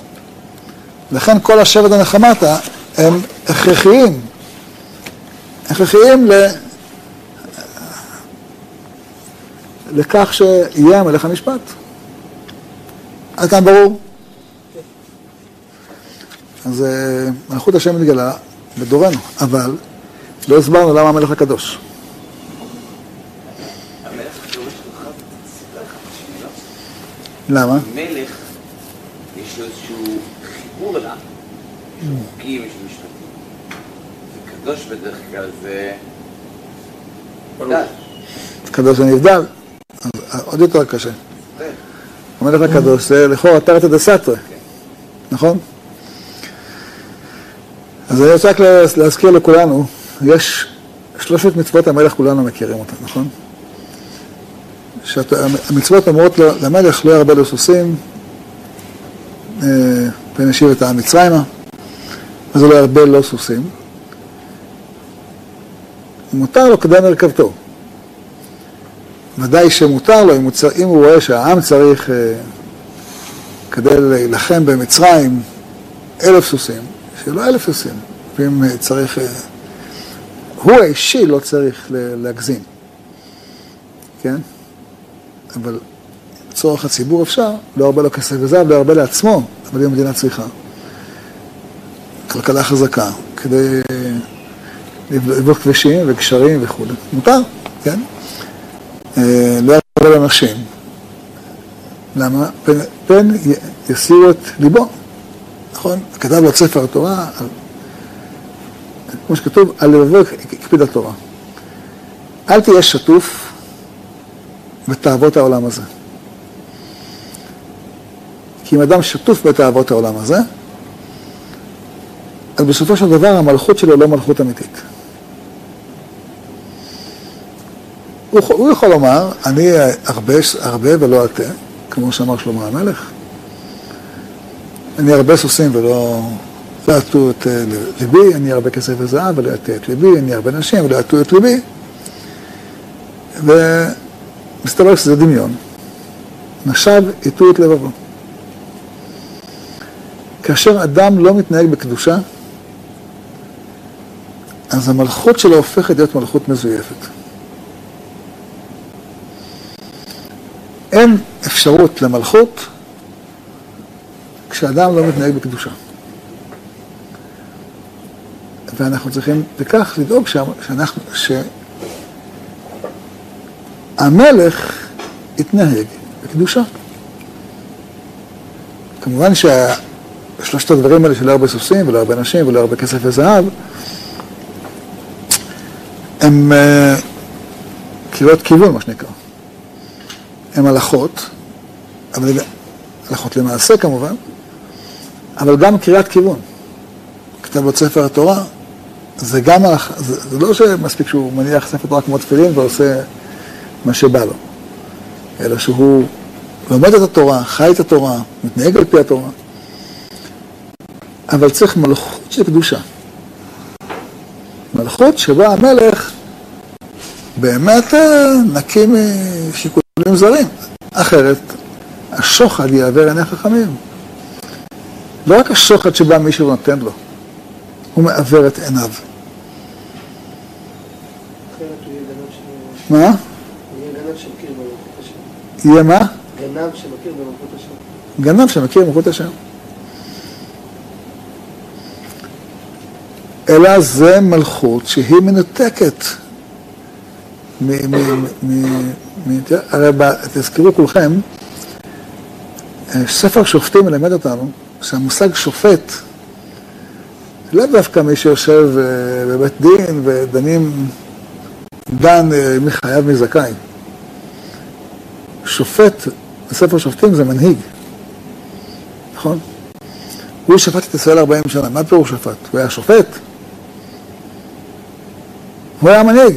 לכן כל השבט הנחמתה הם הכרחיים. הכרחיים ל... לכך שיהיה המלך המשפט. עד כאן ברור? אז מלכות השם מתגלה בדורנו, אבל לא הסברנו למה המלך הקדוש. המלך הקדוש שלך בסדר חפשילה? למה? המלך יש לו איזשהו חיבור לה, יש חוקים, יש משפטים. וקדוש בדרך כלל זה נבדל. קדוש זה נבדל, עוד יותר קשה. המלך הקדוש זה לכאורה תרתי דסתרי, נכון? אז אני רוצה רק להזכיר לכולנו, יש שלושת מצוות המלך, כולנו מכירים אותן, נכון? שהמצוות אומרות למלך, לא ירבה לו סוסים, פן ישיב את העם מצרימה, אז הוא לא ירבה לו סוסים. מותר לו קדם מרכבתו. ודאי שמותר לו, אם הוא רואה שהעם צריך כדי להילחם במצרים אלף סוסים, שלא אלף עושים, ואם צריך, הוא האישי לא צריך להגזים, כן? אבל צורך הציבור אפשר, לא הרבה לו כסף וזהב, לא הרבה לעצמו, אבל היא המדינה צריכה. כלכלה חזקה, כדי לבנות כבישים וקשרים וכו'. מותר, כן? לא הרבה לנשים. למה? פן, פן יסיר את ליבו. נכון? כתב לו ספר התורה, כמו שכתוב, על לבבו הקפיד התורה. אל תהיה שטוף בתאוות העולם הזה. כי אם אדם שטוף בתאוות העולם הזה, אז בסופו של דבר המלכות שלו לא מלכות אמיתית. הוא, הוא יכול לומר, אני הרבה, הרבה ולא אתם, כמו שאמר שלמה המלך. אני הרבה סוסים ולא יעטו את ליבי, אני הרבה כסף וזהב ולא יעטו את ליבי, אני הרבה נשים ולא יעטו את ליבי. ומסתבר שזה דמיון. נשב יטו את לבבו. כאשר אדם לא מתנהג בקדושה, אז המלכות שלו הופכת להיות מלכות מזויפת. אין אפשרות למלכות כשאדם לא מתנהג בקדושה. ואנחנו צריכים בכך לדאוג שאנחנו, שהמלך יתנהג בקדושה. כמובן ששלושת הדברים האלה של הרבה סוסים ולהרבה נשים ולהרבה כסף וזהב, הם קריאות כיוון, מה שנקרא. הם הלכות, אבל הלכות למעשה כמובן, אבל גם קריאת כיוון. כתב את ספר התורה, זה גם הלכה, זה, זה לא שמספיק שהוא מניח ספר תורה כמו תפילין ועושה מה שבא לו, אלא שהוא לומד את התורה, חי את התורה, מתנהג על פי התורה, אבל צריך מלכות של קדושה. מלכות שבה המלך באמת נקי משיקול. זרים. אחרת, השוחד יעבר עיני חכמים. לא רק השוחד שבא מישהו נותן לו, הוא מעבר את עיניו. מה? יהיה מה? גנב שמכיר במלכות השם. גנב שמכיר במלכות השם. אלא זה מלכות שהיא מנותקת מ... הרי תזכרו כולכם, ספר שופטים מלמד אותנו שהמושג שופט לא דווקא מי שיושב בבית דין ודנים דן מי חייב מי זכאי. שופט בספר שופטים זה מנהיג, נכון? הוא שפט את ישראל ארבעים שנה. מה פירוש שפט? הוא היה שופט? הוא היה מנהיג.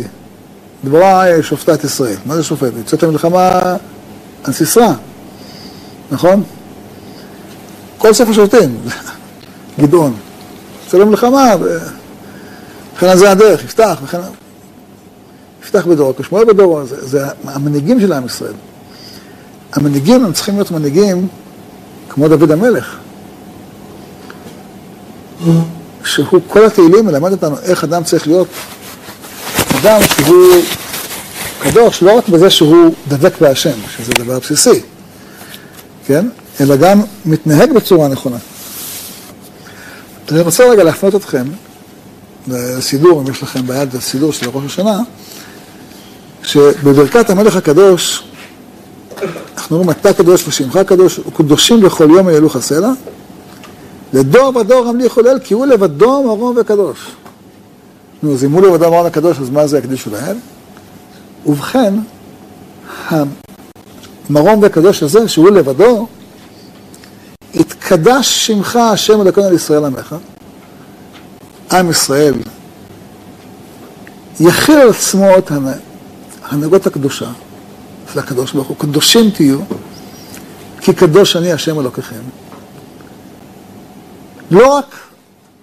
דבורה שופטת ישראל. מה זה שופט? יוצאת המלחמה על סיסרא, נכון? כל ספר שופטים, גדעון. יוצאת המלחמה, וכן זה הדרך, יפתח, וכן... יפתח בדורו, כשמואל בדורו, זה, זה המנהיגים של עם ישראל. המנהיגים, הם צריכים להיות מנהיגים כמו דוד המלך. שהוא כל התהילים מלמד אותנו איך אדם צריך להיות אדם שהוא קדוש, לא רק בזה שהוא דבק בהשם, שזה דבר בסיסי, כן? אלא גם מתנהג בצורה נכונה. אני רוצה רגע להפנות אתכם לסידור, אם יש לכם ביד הסידור של ראש השנה, שבברכת המלך הקדוש, אנחנו אומרים, אתה קדוש ושמך קדוש, וקדושים בכל יום הילוך הסלע, לדור ודור המליך הולל, כי הוא לבדו מרום וקדוש. נו, אז אם הוא לבדו מרון הקדוש, אז מה זה יקדישו להם? ובכן, המרום והקדוש הזה, שהוא לבדו, התקדש שמך השם ולכון על ישראל עמך. עם ישראל יחיל על עצמו את הנהגות הקדושה, של הקדוש ברוך הוא, קדושים תהיו, כי קדוש אני השם אלוקיכם. לא רק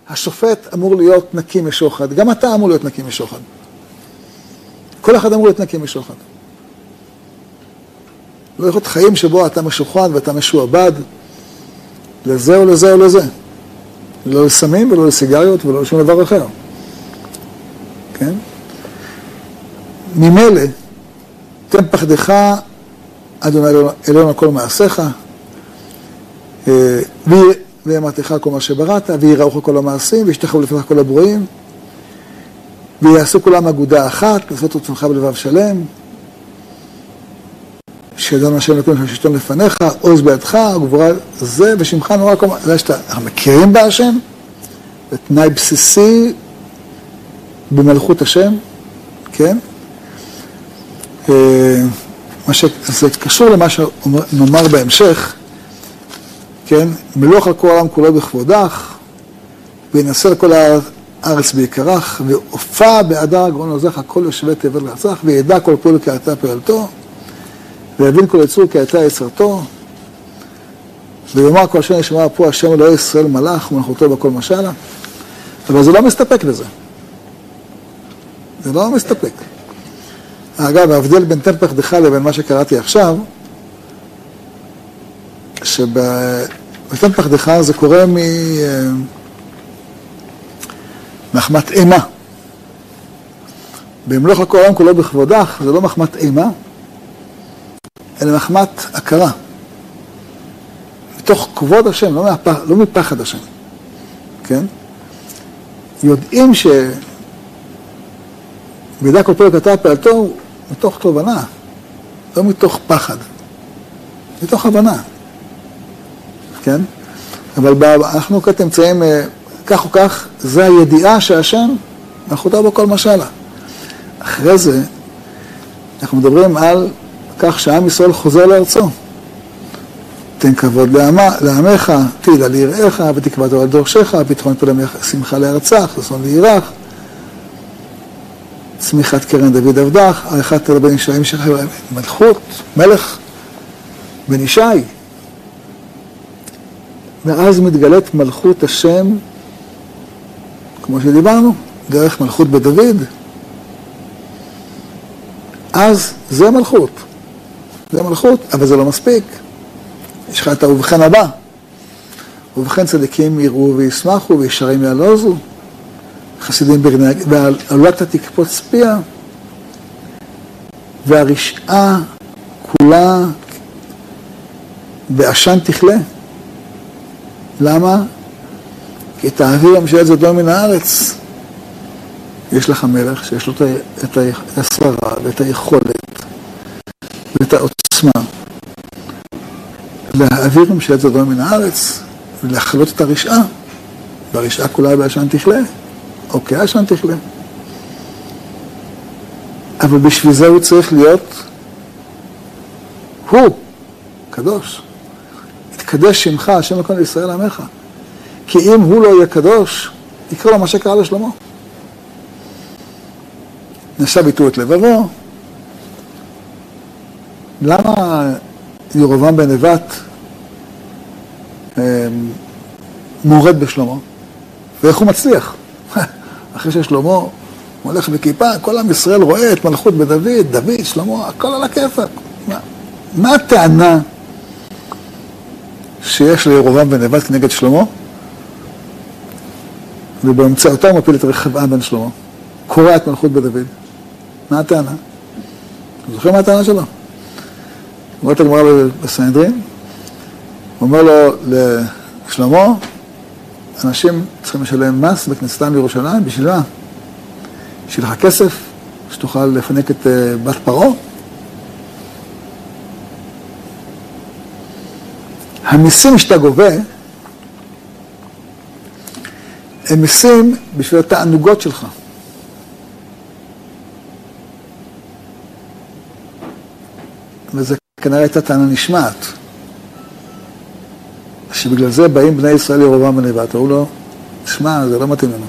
השופט אמור להיות נקי משוחד, גם אתה אמור להיות נקי משוחד. כל אחד אמור להיות נקי משוחד. לא יכול להיות חיים שבו אתה משוחד ואתה משועבד לזה או לזה או לזה. לא לסמים ולא לסיגריות ולא לשום דבר אחר. כן? ממילא, תן פחדך, אדוני אלוהינו על כל מעשיך, ויהיה ואמרתך כל מה שבראת, ויראוך כל המעשים, וישתחוו לפניך כל הברואים, ויעשו כולם אגודה אחת, לעשות את עצמך בלבב שלם, שידון השם לקום של שלטון לפניך, עוז בידך, גבורה זה, ושמך נורא כל מה, זה שאתה, אנחנו מכירים בהשם, זה תנאי בסיסי במלכות השם, כן? זה קשור למה שנאמר בהמשך, כן? מלוך על כל העם כולו בכבודך, וינשא לכל הארץ בעיקרך, והופע באדר גאון עוזך, כל יושבי תבל רצח, וידע כל פועל כי אתה פעלתו, ויבין כל יצור כי אתה יצרתו, ויאמר כל השם ישמע פה השם אלוהי ישראל מלך, ומלכותו בכל משלה. אבל זה לא מסתפק לזה. זה לא מסתפק. אגב, ההבדל בין תפח דחל לבין מה שקראתי עכשיו, שבתפח דחל זה קורה מ... מחמת אימה. במלוך לכל העם כולו בכבודך, זה לא מחמת אימה, אלא מחמת הכרה. מתוך כבוד השם, לא, מהפח, לא מפחד השם. כן? יודעים ש... וידע כל פרק אתה פעלתו מתוך תובנה, לא מתוך פחד, מתוך הבנה, כן? אבל בא, אנחנו כעת נמצאים כך או כך, זה הידיעה שהשם מלכותו בכל משלה. אחרי זה, אנחנו מדברים על כך שעם ישראל חוזר לארצו. תן כבוד לעמך, תהילה ליראיך, ותקבע תורה לדורשך, ביטחון פלמי שמחה לארצך, לשון לירח. צמיחת קרן דוד עבדך, עריכת תל בן ישי, מלכות, מלך, בן ישי. ואז מתגלית מלכות השם, כמו שדיברנו, דרך מלכות בדוד. אז זה מלכות. זה מלכות, אבל זה לא מספיק. יש לך את ובכן הבא. ובכן צדיקים יראו וישמחו וישרים יעלוזו. חסידים ברנג, ועלולת תקפוץ פיה, והרשעה כולה בעשן תכלה. למה? כי תעביר המשל את זה לא מן הארץ. יש לך מלך שיש לו את הסברה ואת היכולת ואת העוצמה להעביר המשל את זה לא מן הארץ ולהחלות את הרשעה, והרשעה כולה בעשן תכלה. אוקיי, השם תכלה. אבל בשביל זה הוא צריך להיות הוא, קדוש. התקדש שמך, השם הכל לישראל עמך. כי אם הוא לא יהיה קדוש, יקרה לו מה שקרה לשלמה. נשב איתו את לבבו. למה ירובעם בן נבט מורד בשלמה? ואיך הוא מצליח? אחרי ששלמה, הוא הולך בכיפה, כל עם ישראל רואה את מלכות בדוד, דוד, שלמה, הכל על הכיפק. מה, מה הטענה שיש לירובעם בן נבט כנגד שלמה? ובאמצעותה הוא מפיל את רחבעם בן שלמה. קורא את מלכות בדוד. מה הטענה? אתם זוכרים מה הטענה שלו? הוא אומר לו בסנהדרין, הוא אומר לו לשלמה, אנשים צריכים לשלם מס בכנסתם לירושלים, בשביל מה? בשביל לך כסף, שתוכל לפנק את בת פרעה? המיסים שאתה גובה, הם מיסים בשביל התענוגות שלך. וזה כנראה הייתה טענה נשמעת. שבגלל זה באים בני ישראל ירובעם בן נבט, הוא לא, שמע, זה לא מתאים לנו.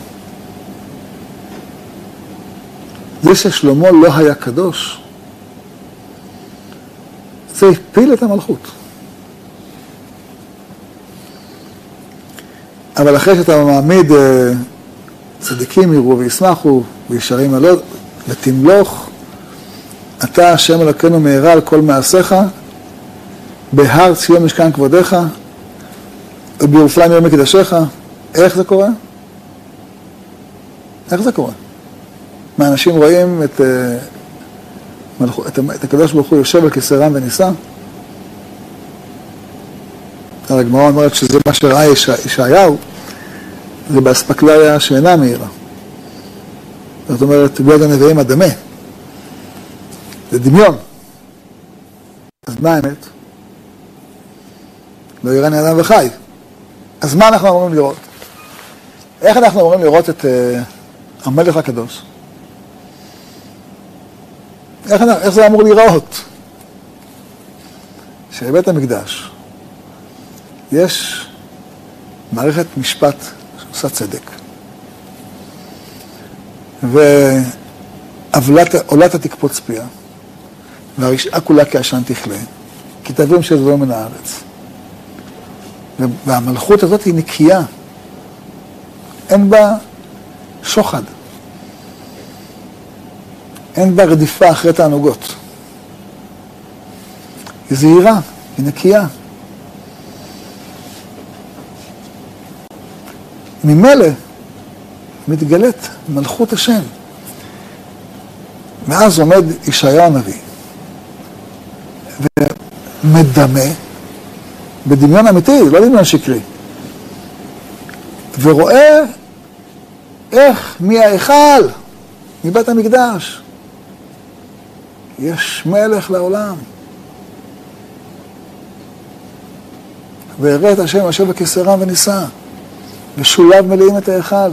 זה ששלמה לא היה קדוש, זה הפיל את המלכות. אבל אחרי שאתה מעמיד צדיקים יראו וישמחו וישרים עלות ותמלוך, אתה השם אלוקינו מהרה על כל מעשיך, בהר ציון משכן כבודיך, בירושלים יום מקדשך. איך זה קורה? איך זה קורה? מה, אנשים רואים את, את, את הקדוש ברוך הוא יושב על כיסא רם ונישא? הגמרא אומרת שזה מה שראה ישעיהו, זה באספקלריה שאינה מהירה. זאת אומרת, ביד הנביאים הדמה. זה דמיון. אז מה האמת? לא יראני אדם וחי. אז מה אנחנו אמורים לראות? איך אנחנו אמורים לראות את uh, המלך הקדוש? איך, איך זה אמור להיראות? שבית המקדש יש מערכת משפט שעושה צדק. ועולת תקפוץ פיה, והרשעה כולה כעשן תכלה, כי תביאו שזו מן הארץ. והמלכות הזאת היא נקייה. אין בה שוחד. אין בה רדיפה אחרי תענוגות. היא זהירה, היא נקייה. ממילא מתגלית מלכות השם. מאז עומד ישעיה הנביא ומדמה בדמיון אמיתי, לא דמיון שקרי, ורואה איך מההיכל, מבית המקדש, יש מלך לעולם. ויראה את השם אשר בקיסרם וניסה, ושוליו מלאים את ההיכל.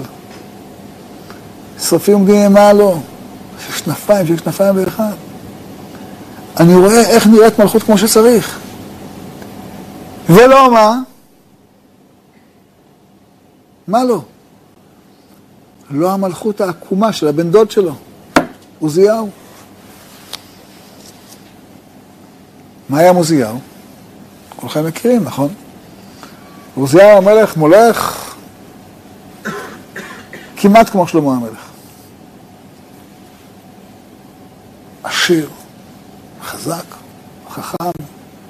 שרפים עומדים מעלו, שיש כנפיים, שיש כנפיים בהיכל. אני רואה איך נראית מלכות כמו שצריך. ולא מה? מה לא? לא המלכות העקומה של הבן דוד שלו, עוזיהו. מה היה עוזיהו? כולכם מכירים, נכון? עוזיהו המלך מולך כמעט כמו שלמה המלך. עשיר, חזק, חכם,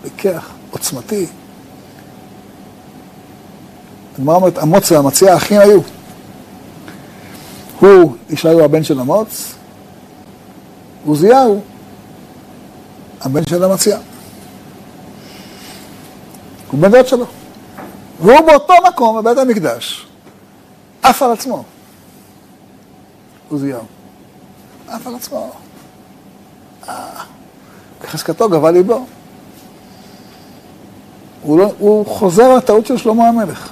לקח, עוצמתי. הגמרא אומרת, אמוץ והמציאה אחים היו. הוא, ישעיהו הבן של אמוץ, עוזיהו, הבן של המציאה. הוא בן דוד שלו. והוא באותו מקום, בבית המקדש, אף על עצמו. עוזיהו. אף על עצמו. חזקתו גבה ליבו. הוא, לא, הוא חוזר על הטעות של שלמה המלך.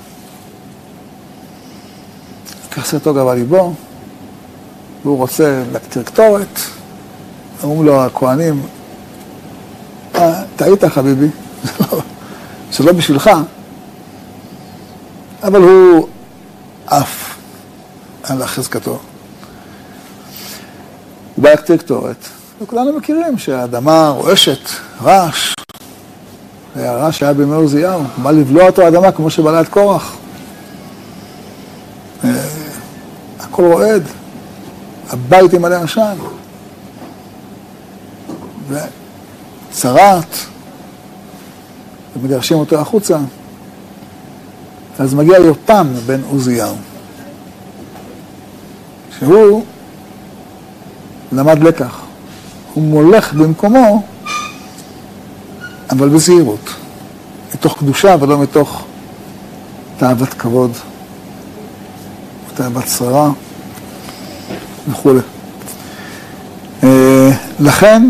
חזקתו גבה ליבו, והוא רוצה להקטיר קטורת. אמרו לו הכהנים, אה, טעית חביבי, זה לא בשבילך, אבל הוא אף על חזקתו. הוא בא להקטיר קטורת. וכולנו מכירים שהאדמה רועשת, רעש. הרעש שהיה בימי עוזיהו, הוא בא לבלוע אותו האדמה כמו שבלע את קורח. הכל רועד, הבית ימלא עשן. וצרעת, ומגרשים אותו החוצה. אז מגיע יותם בן עוזיהו, שהוא למד לקח. הוא מולך במקומו, אבל בזהירות, מתוך קדושה, אבל לא מתוך תאוות כבוד, תאוות שררה וכו'. לכן,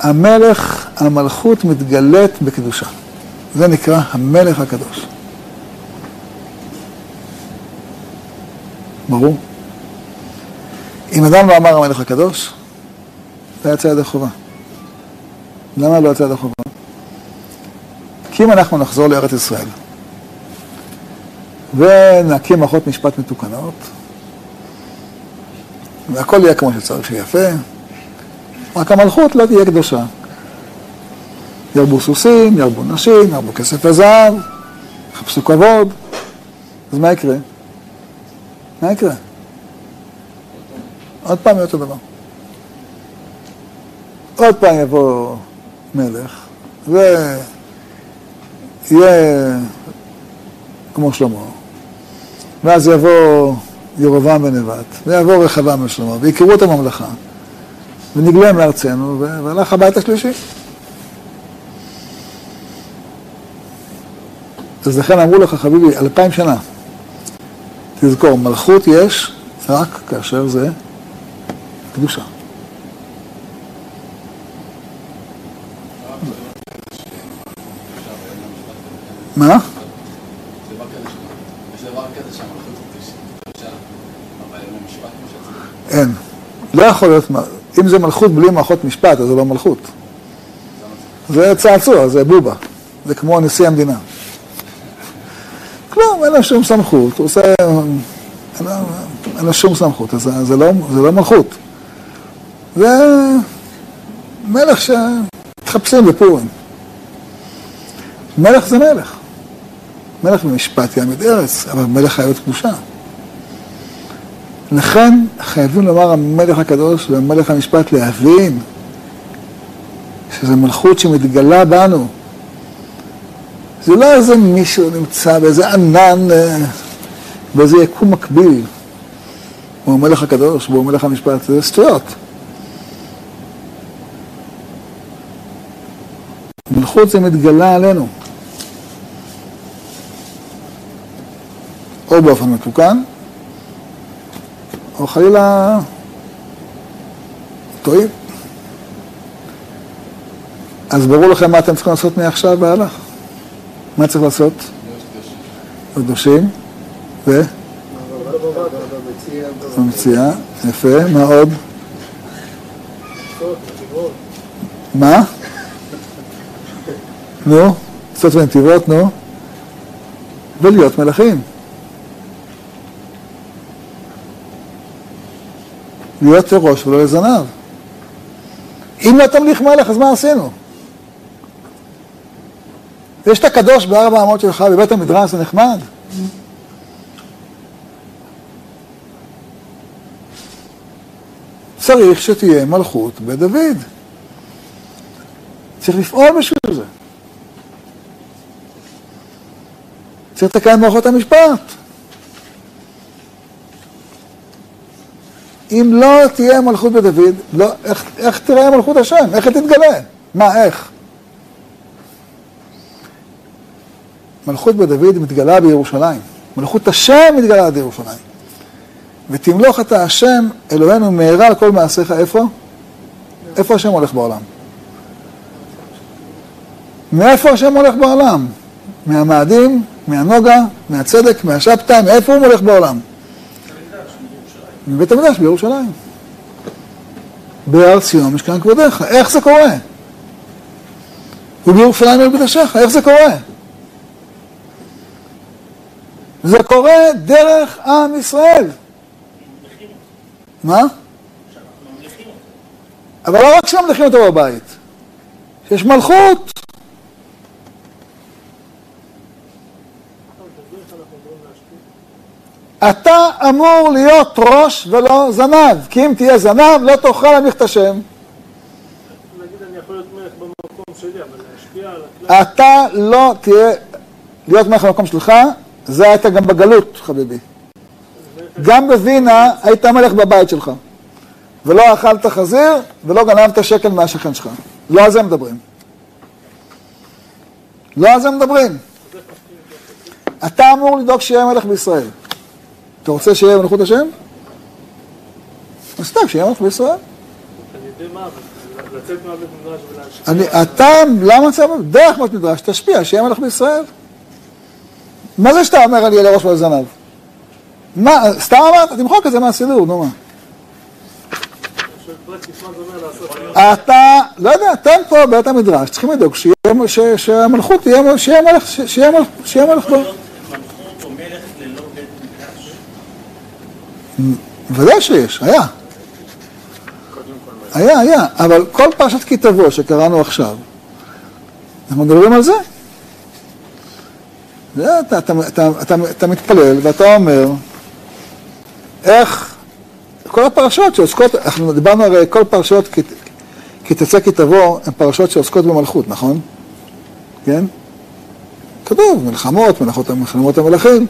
המלך, המלכות מתגלית בקדושה. זה נקרא המלך הקדוש. ברור? אם אדם לא אמר המלך הקדוש, לא יצא ידי חובה. למה לא יצא ידי חובה? כי אם אנחנו נחזור לארץ ישראל ונקים מערכות משפט מתוקנות והכל יהיה כמו שצריך, יפה, רק המלכות לא תהיה קדושה. ירבו סוסים, ירבו נשים, ירבו כסף וזהב, יחפשו כבוד. אז מה יקרה? מה יקרה? עוד פעם יהיה אותו דבר. עוד פעם יבוא מלך, ויהיה כמו שלמה, ואז יבוא ירובעם בן נבט, ויבוא רחבעם בן שלמה, ויקרו את הממלכה, ונגלם לארצנו, והלך הבית השלישי. אז לכן אמרו לך, חביבי, אלפיים שנה, תזכור, מלכות יש רק כאשר זה קדושה. מה? זה דבר כזה שם. יש דבר כזה שם, אנחנו תשאר, אבל אין משפט משפט. אין. לא יכול להיות אם זה מלכות בלי מערכות משפט, אז זה לא מלכות. זה צעצוע, זה בובה. זה כמו נשיא המדינה. כלום, אין לו שום סמכות. הוא עושה... אין לו שום סמכות, אז זה לא מלכות. זה מלך שמתחפשים בפורים. מלך זה מלך. מלך במשפט יעמיד ארץ, אבל מלך חיות קדושה. לכן חייבים לומר המלך הקדוש והמלך המשפט, להבין שזו מלכות שמתגלה בנו. זה לא איזה מישהו נמצא באיזה ענן, באיזה יקום מקביל. הוא המלך הקדוש, הוא המלך המשפט, זה שטויות. מלכות זה מתגלה עלינו. או באופן מתוקן, או חלילה טועים. אז ברור לכם מה אתם צריכים לעשות מעכשיו והלאה. מה צריך לעשות? קדושים. ו? המציאה. יפה, מה עוד? מה? נו, קצות ונתיבות, נו. ולהיות מלאכים. להיות לראש ולא לזנב. אם לא תמליך מלך, אז מה עשינו? יש את הקדוש בארבע אמות שלך, בבית המדרש, זה נחמד. צריך שתהיה מלכות בדוד. צריך לפעול בשביל זה. צריך לתקן מערכות המשפט. אם לא תהיה מלכות בדוד, לא, איך, איך תראה מלכות השם? איך תתגלה? מה, איך? מלכות בדוד מתגלה בירושלים. מלכות השם מתגלה בירושלים. ותמלוך את השם, אלוהינו מהרה על כל מעשיך, איפה? איפה השם הולך בעולם? מאיפה השם הולך בעולם? מהמאדים, מהנוגה, מהצדק, מהשבתא, מאיפה הוא הולך בעולם? מבית המדרש בירושלים. בהר ציון משכן כבודך. איך זה קורה? ובירושלים אל מקדשך. איך זה קורה? זה קורה דרך עם ישראל. מה? אבל לא רק שממליכים אותו בבית. שיש מלכות. אתה אמור להיות ראש ולא זנב, כי אם תהיה זנב, לא תוכל להמליך את השם. נגיד, אני יכול להיות מלך במקום שלי, אבל להשפיע על הכלל. אתה לא תהיה להיות מלך במקום שלך, זה היית גם בגלות, חביבי. גם בווינה היית מלך בבית שלך, ולא אכלת חזיר, ולא גנבת שקל מהשכן שלך. לא על זה מדברים. לא על זה מדברים. אתה אמור לדאוג שיהיה מלך בישראל. אתה רוצה שיהיה מלכות השם? אז סתם, שיהיה מלכות בישראל. אני יודע מה, לצאת מהבית מדרש ולהשפיע. אתה, למה צא? דרך מות מדרש, תשפיע, שיהיה מלך בישראל. מה זה שאתה אומר על יהיה לראש ועל זנב? מה, סתם אמרת? תמחוק את זה מהסידור, נו מה. אתה, לא יודע, אתם פה בית המדרש, צריכים לדאוג שהמלכות תהיה מלך, שיהיה מלך בו. ודאי שיש, היה. היה, היה, אבל כל פרשת כי תבוא שקראנו עכשיו, אנחנו מדברים על זה. אתה, אתה, אתה, אתה, אתה מתפלל ואתה אומר, איך, כל הפרשות שעוסקות, אנחנו דיברנו הרי כל פרשות כי, כי תצא כי תבוא, הן פרשות שעוסקות במלכות, נכון? כן? כתוב, מלחמות, מלאכות המלחמות המלאכים.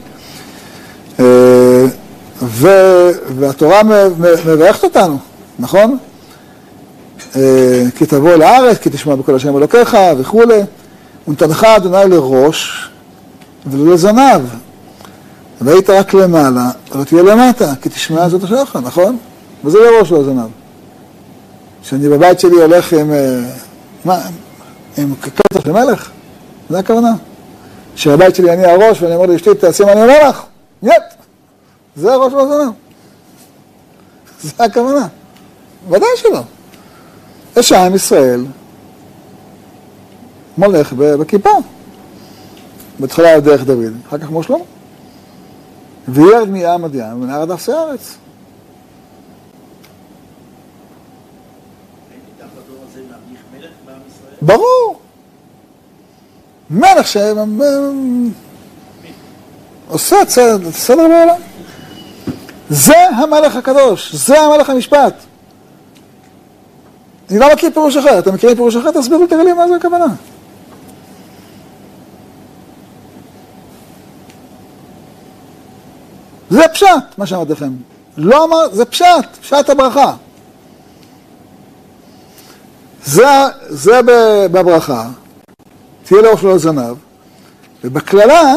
והתורה מברכת אותנו, נכון? כי תבוא לארץ, כי תשמע בכל השם אלוקיך וכו'. ונתנך אדוני לראש ולא לזנב. והיית רק למעלה, לא תהיה למטה, כי תשמע זאת השלחה, נכון? וזה לראש ולא זנב. כשאני בבית שלי הולך עם... מה? עם כתר של מלך? זה הכוונה. כשהבית שלי אני הראש ואני אומר לאשתי, תעשי מה אני אומר לך. יט! זה הראש ולא זנב. זה הכוונה. ודאי שלא. יש עם ישראל מולך בכיפה. בתחילה היה דרך דוד, אחר כך כמו שלמה. וירד מעם עד ים ונהר עד אפסי הארץ. ברור. מלך שעושה סדר בעולם. זה המלך הקדוש, זה המלך המשפט. אני לא מכיר פירוש אחר, אתה מכיר פירוש אחר, תסבירו תראה לי מה זה הכוונה. זה פשט, מה שאמרתי לכם. לא אמר, זה פשט, פשט הברכה. זה, זה בברכה, תהיה לאורך לו זנב, ובכללה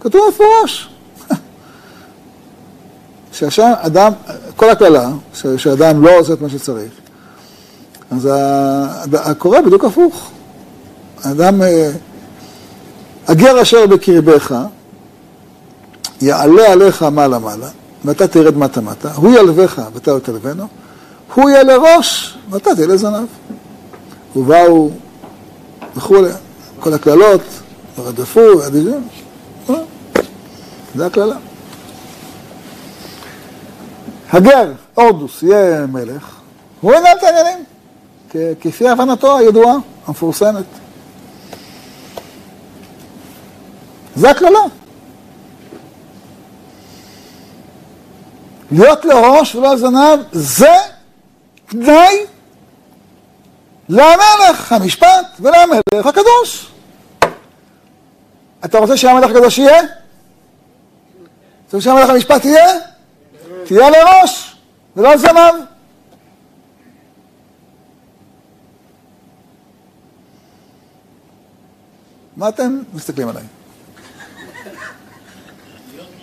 כתוב מפורש. שעכשיו אדם, כל הכללה, שאדם לא עושה את מה שצריך, אז הקורא בדיוק הפוך. האדם, הגר אשר בקרבך, יעלה עליך מעלה מעלה, ואתה תרד מטה מטה, הוא ילבך ואתה לא תלבנו, הוא יהיה לראש, ואתה תהיה לזנב. ובאו וכו', כל הכללות, ורדפו, ועדידים, זה הכללה. הגר, אורדוס, יהיה מלך, הוא ינהל את העניינים, כפי הבנתו הידועה, המפורסמת. זה הכללה. להיות לראש ולא לזנב, זה די למלך המשפט ולמלך הקדוש. אתה רוצה שהמלך הקדוש יהיה? אתה רוצה שהמלך המשפט יהיה? תהיה לראש ולא לזנב. מה אתם מסתכלים עליי?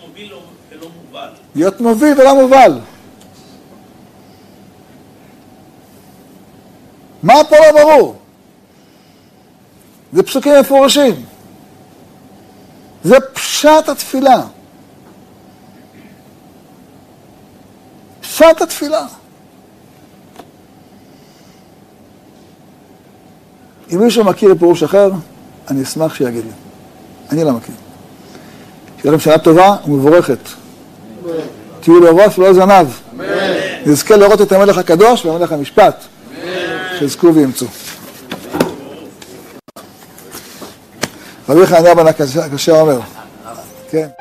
להיות מוביל ולא מובל. להיות מוביל ולא מובל. מה פה לא ברור? זה פסוקים מפורשים. זה פשט התפילה. פשט התפילה. אם מישהו מכיר פירוש אחר, אני אשמח שיגיד לי. אני לא מכיר. שיהיה לכם שנה טובה ומבורכת. תהיו לראש ולא לזנב. נזכה לראות את המלך הקדוש והמלך המשפט. חזקו וימצאו. רבי חנניה בן עקשיא אומר, כן.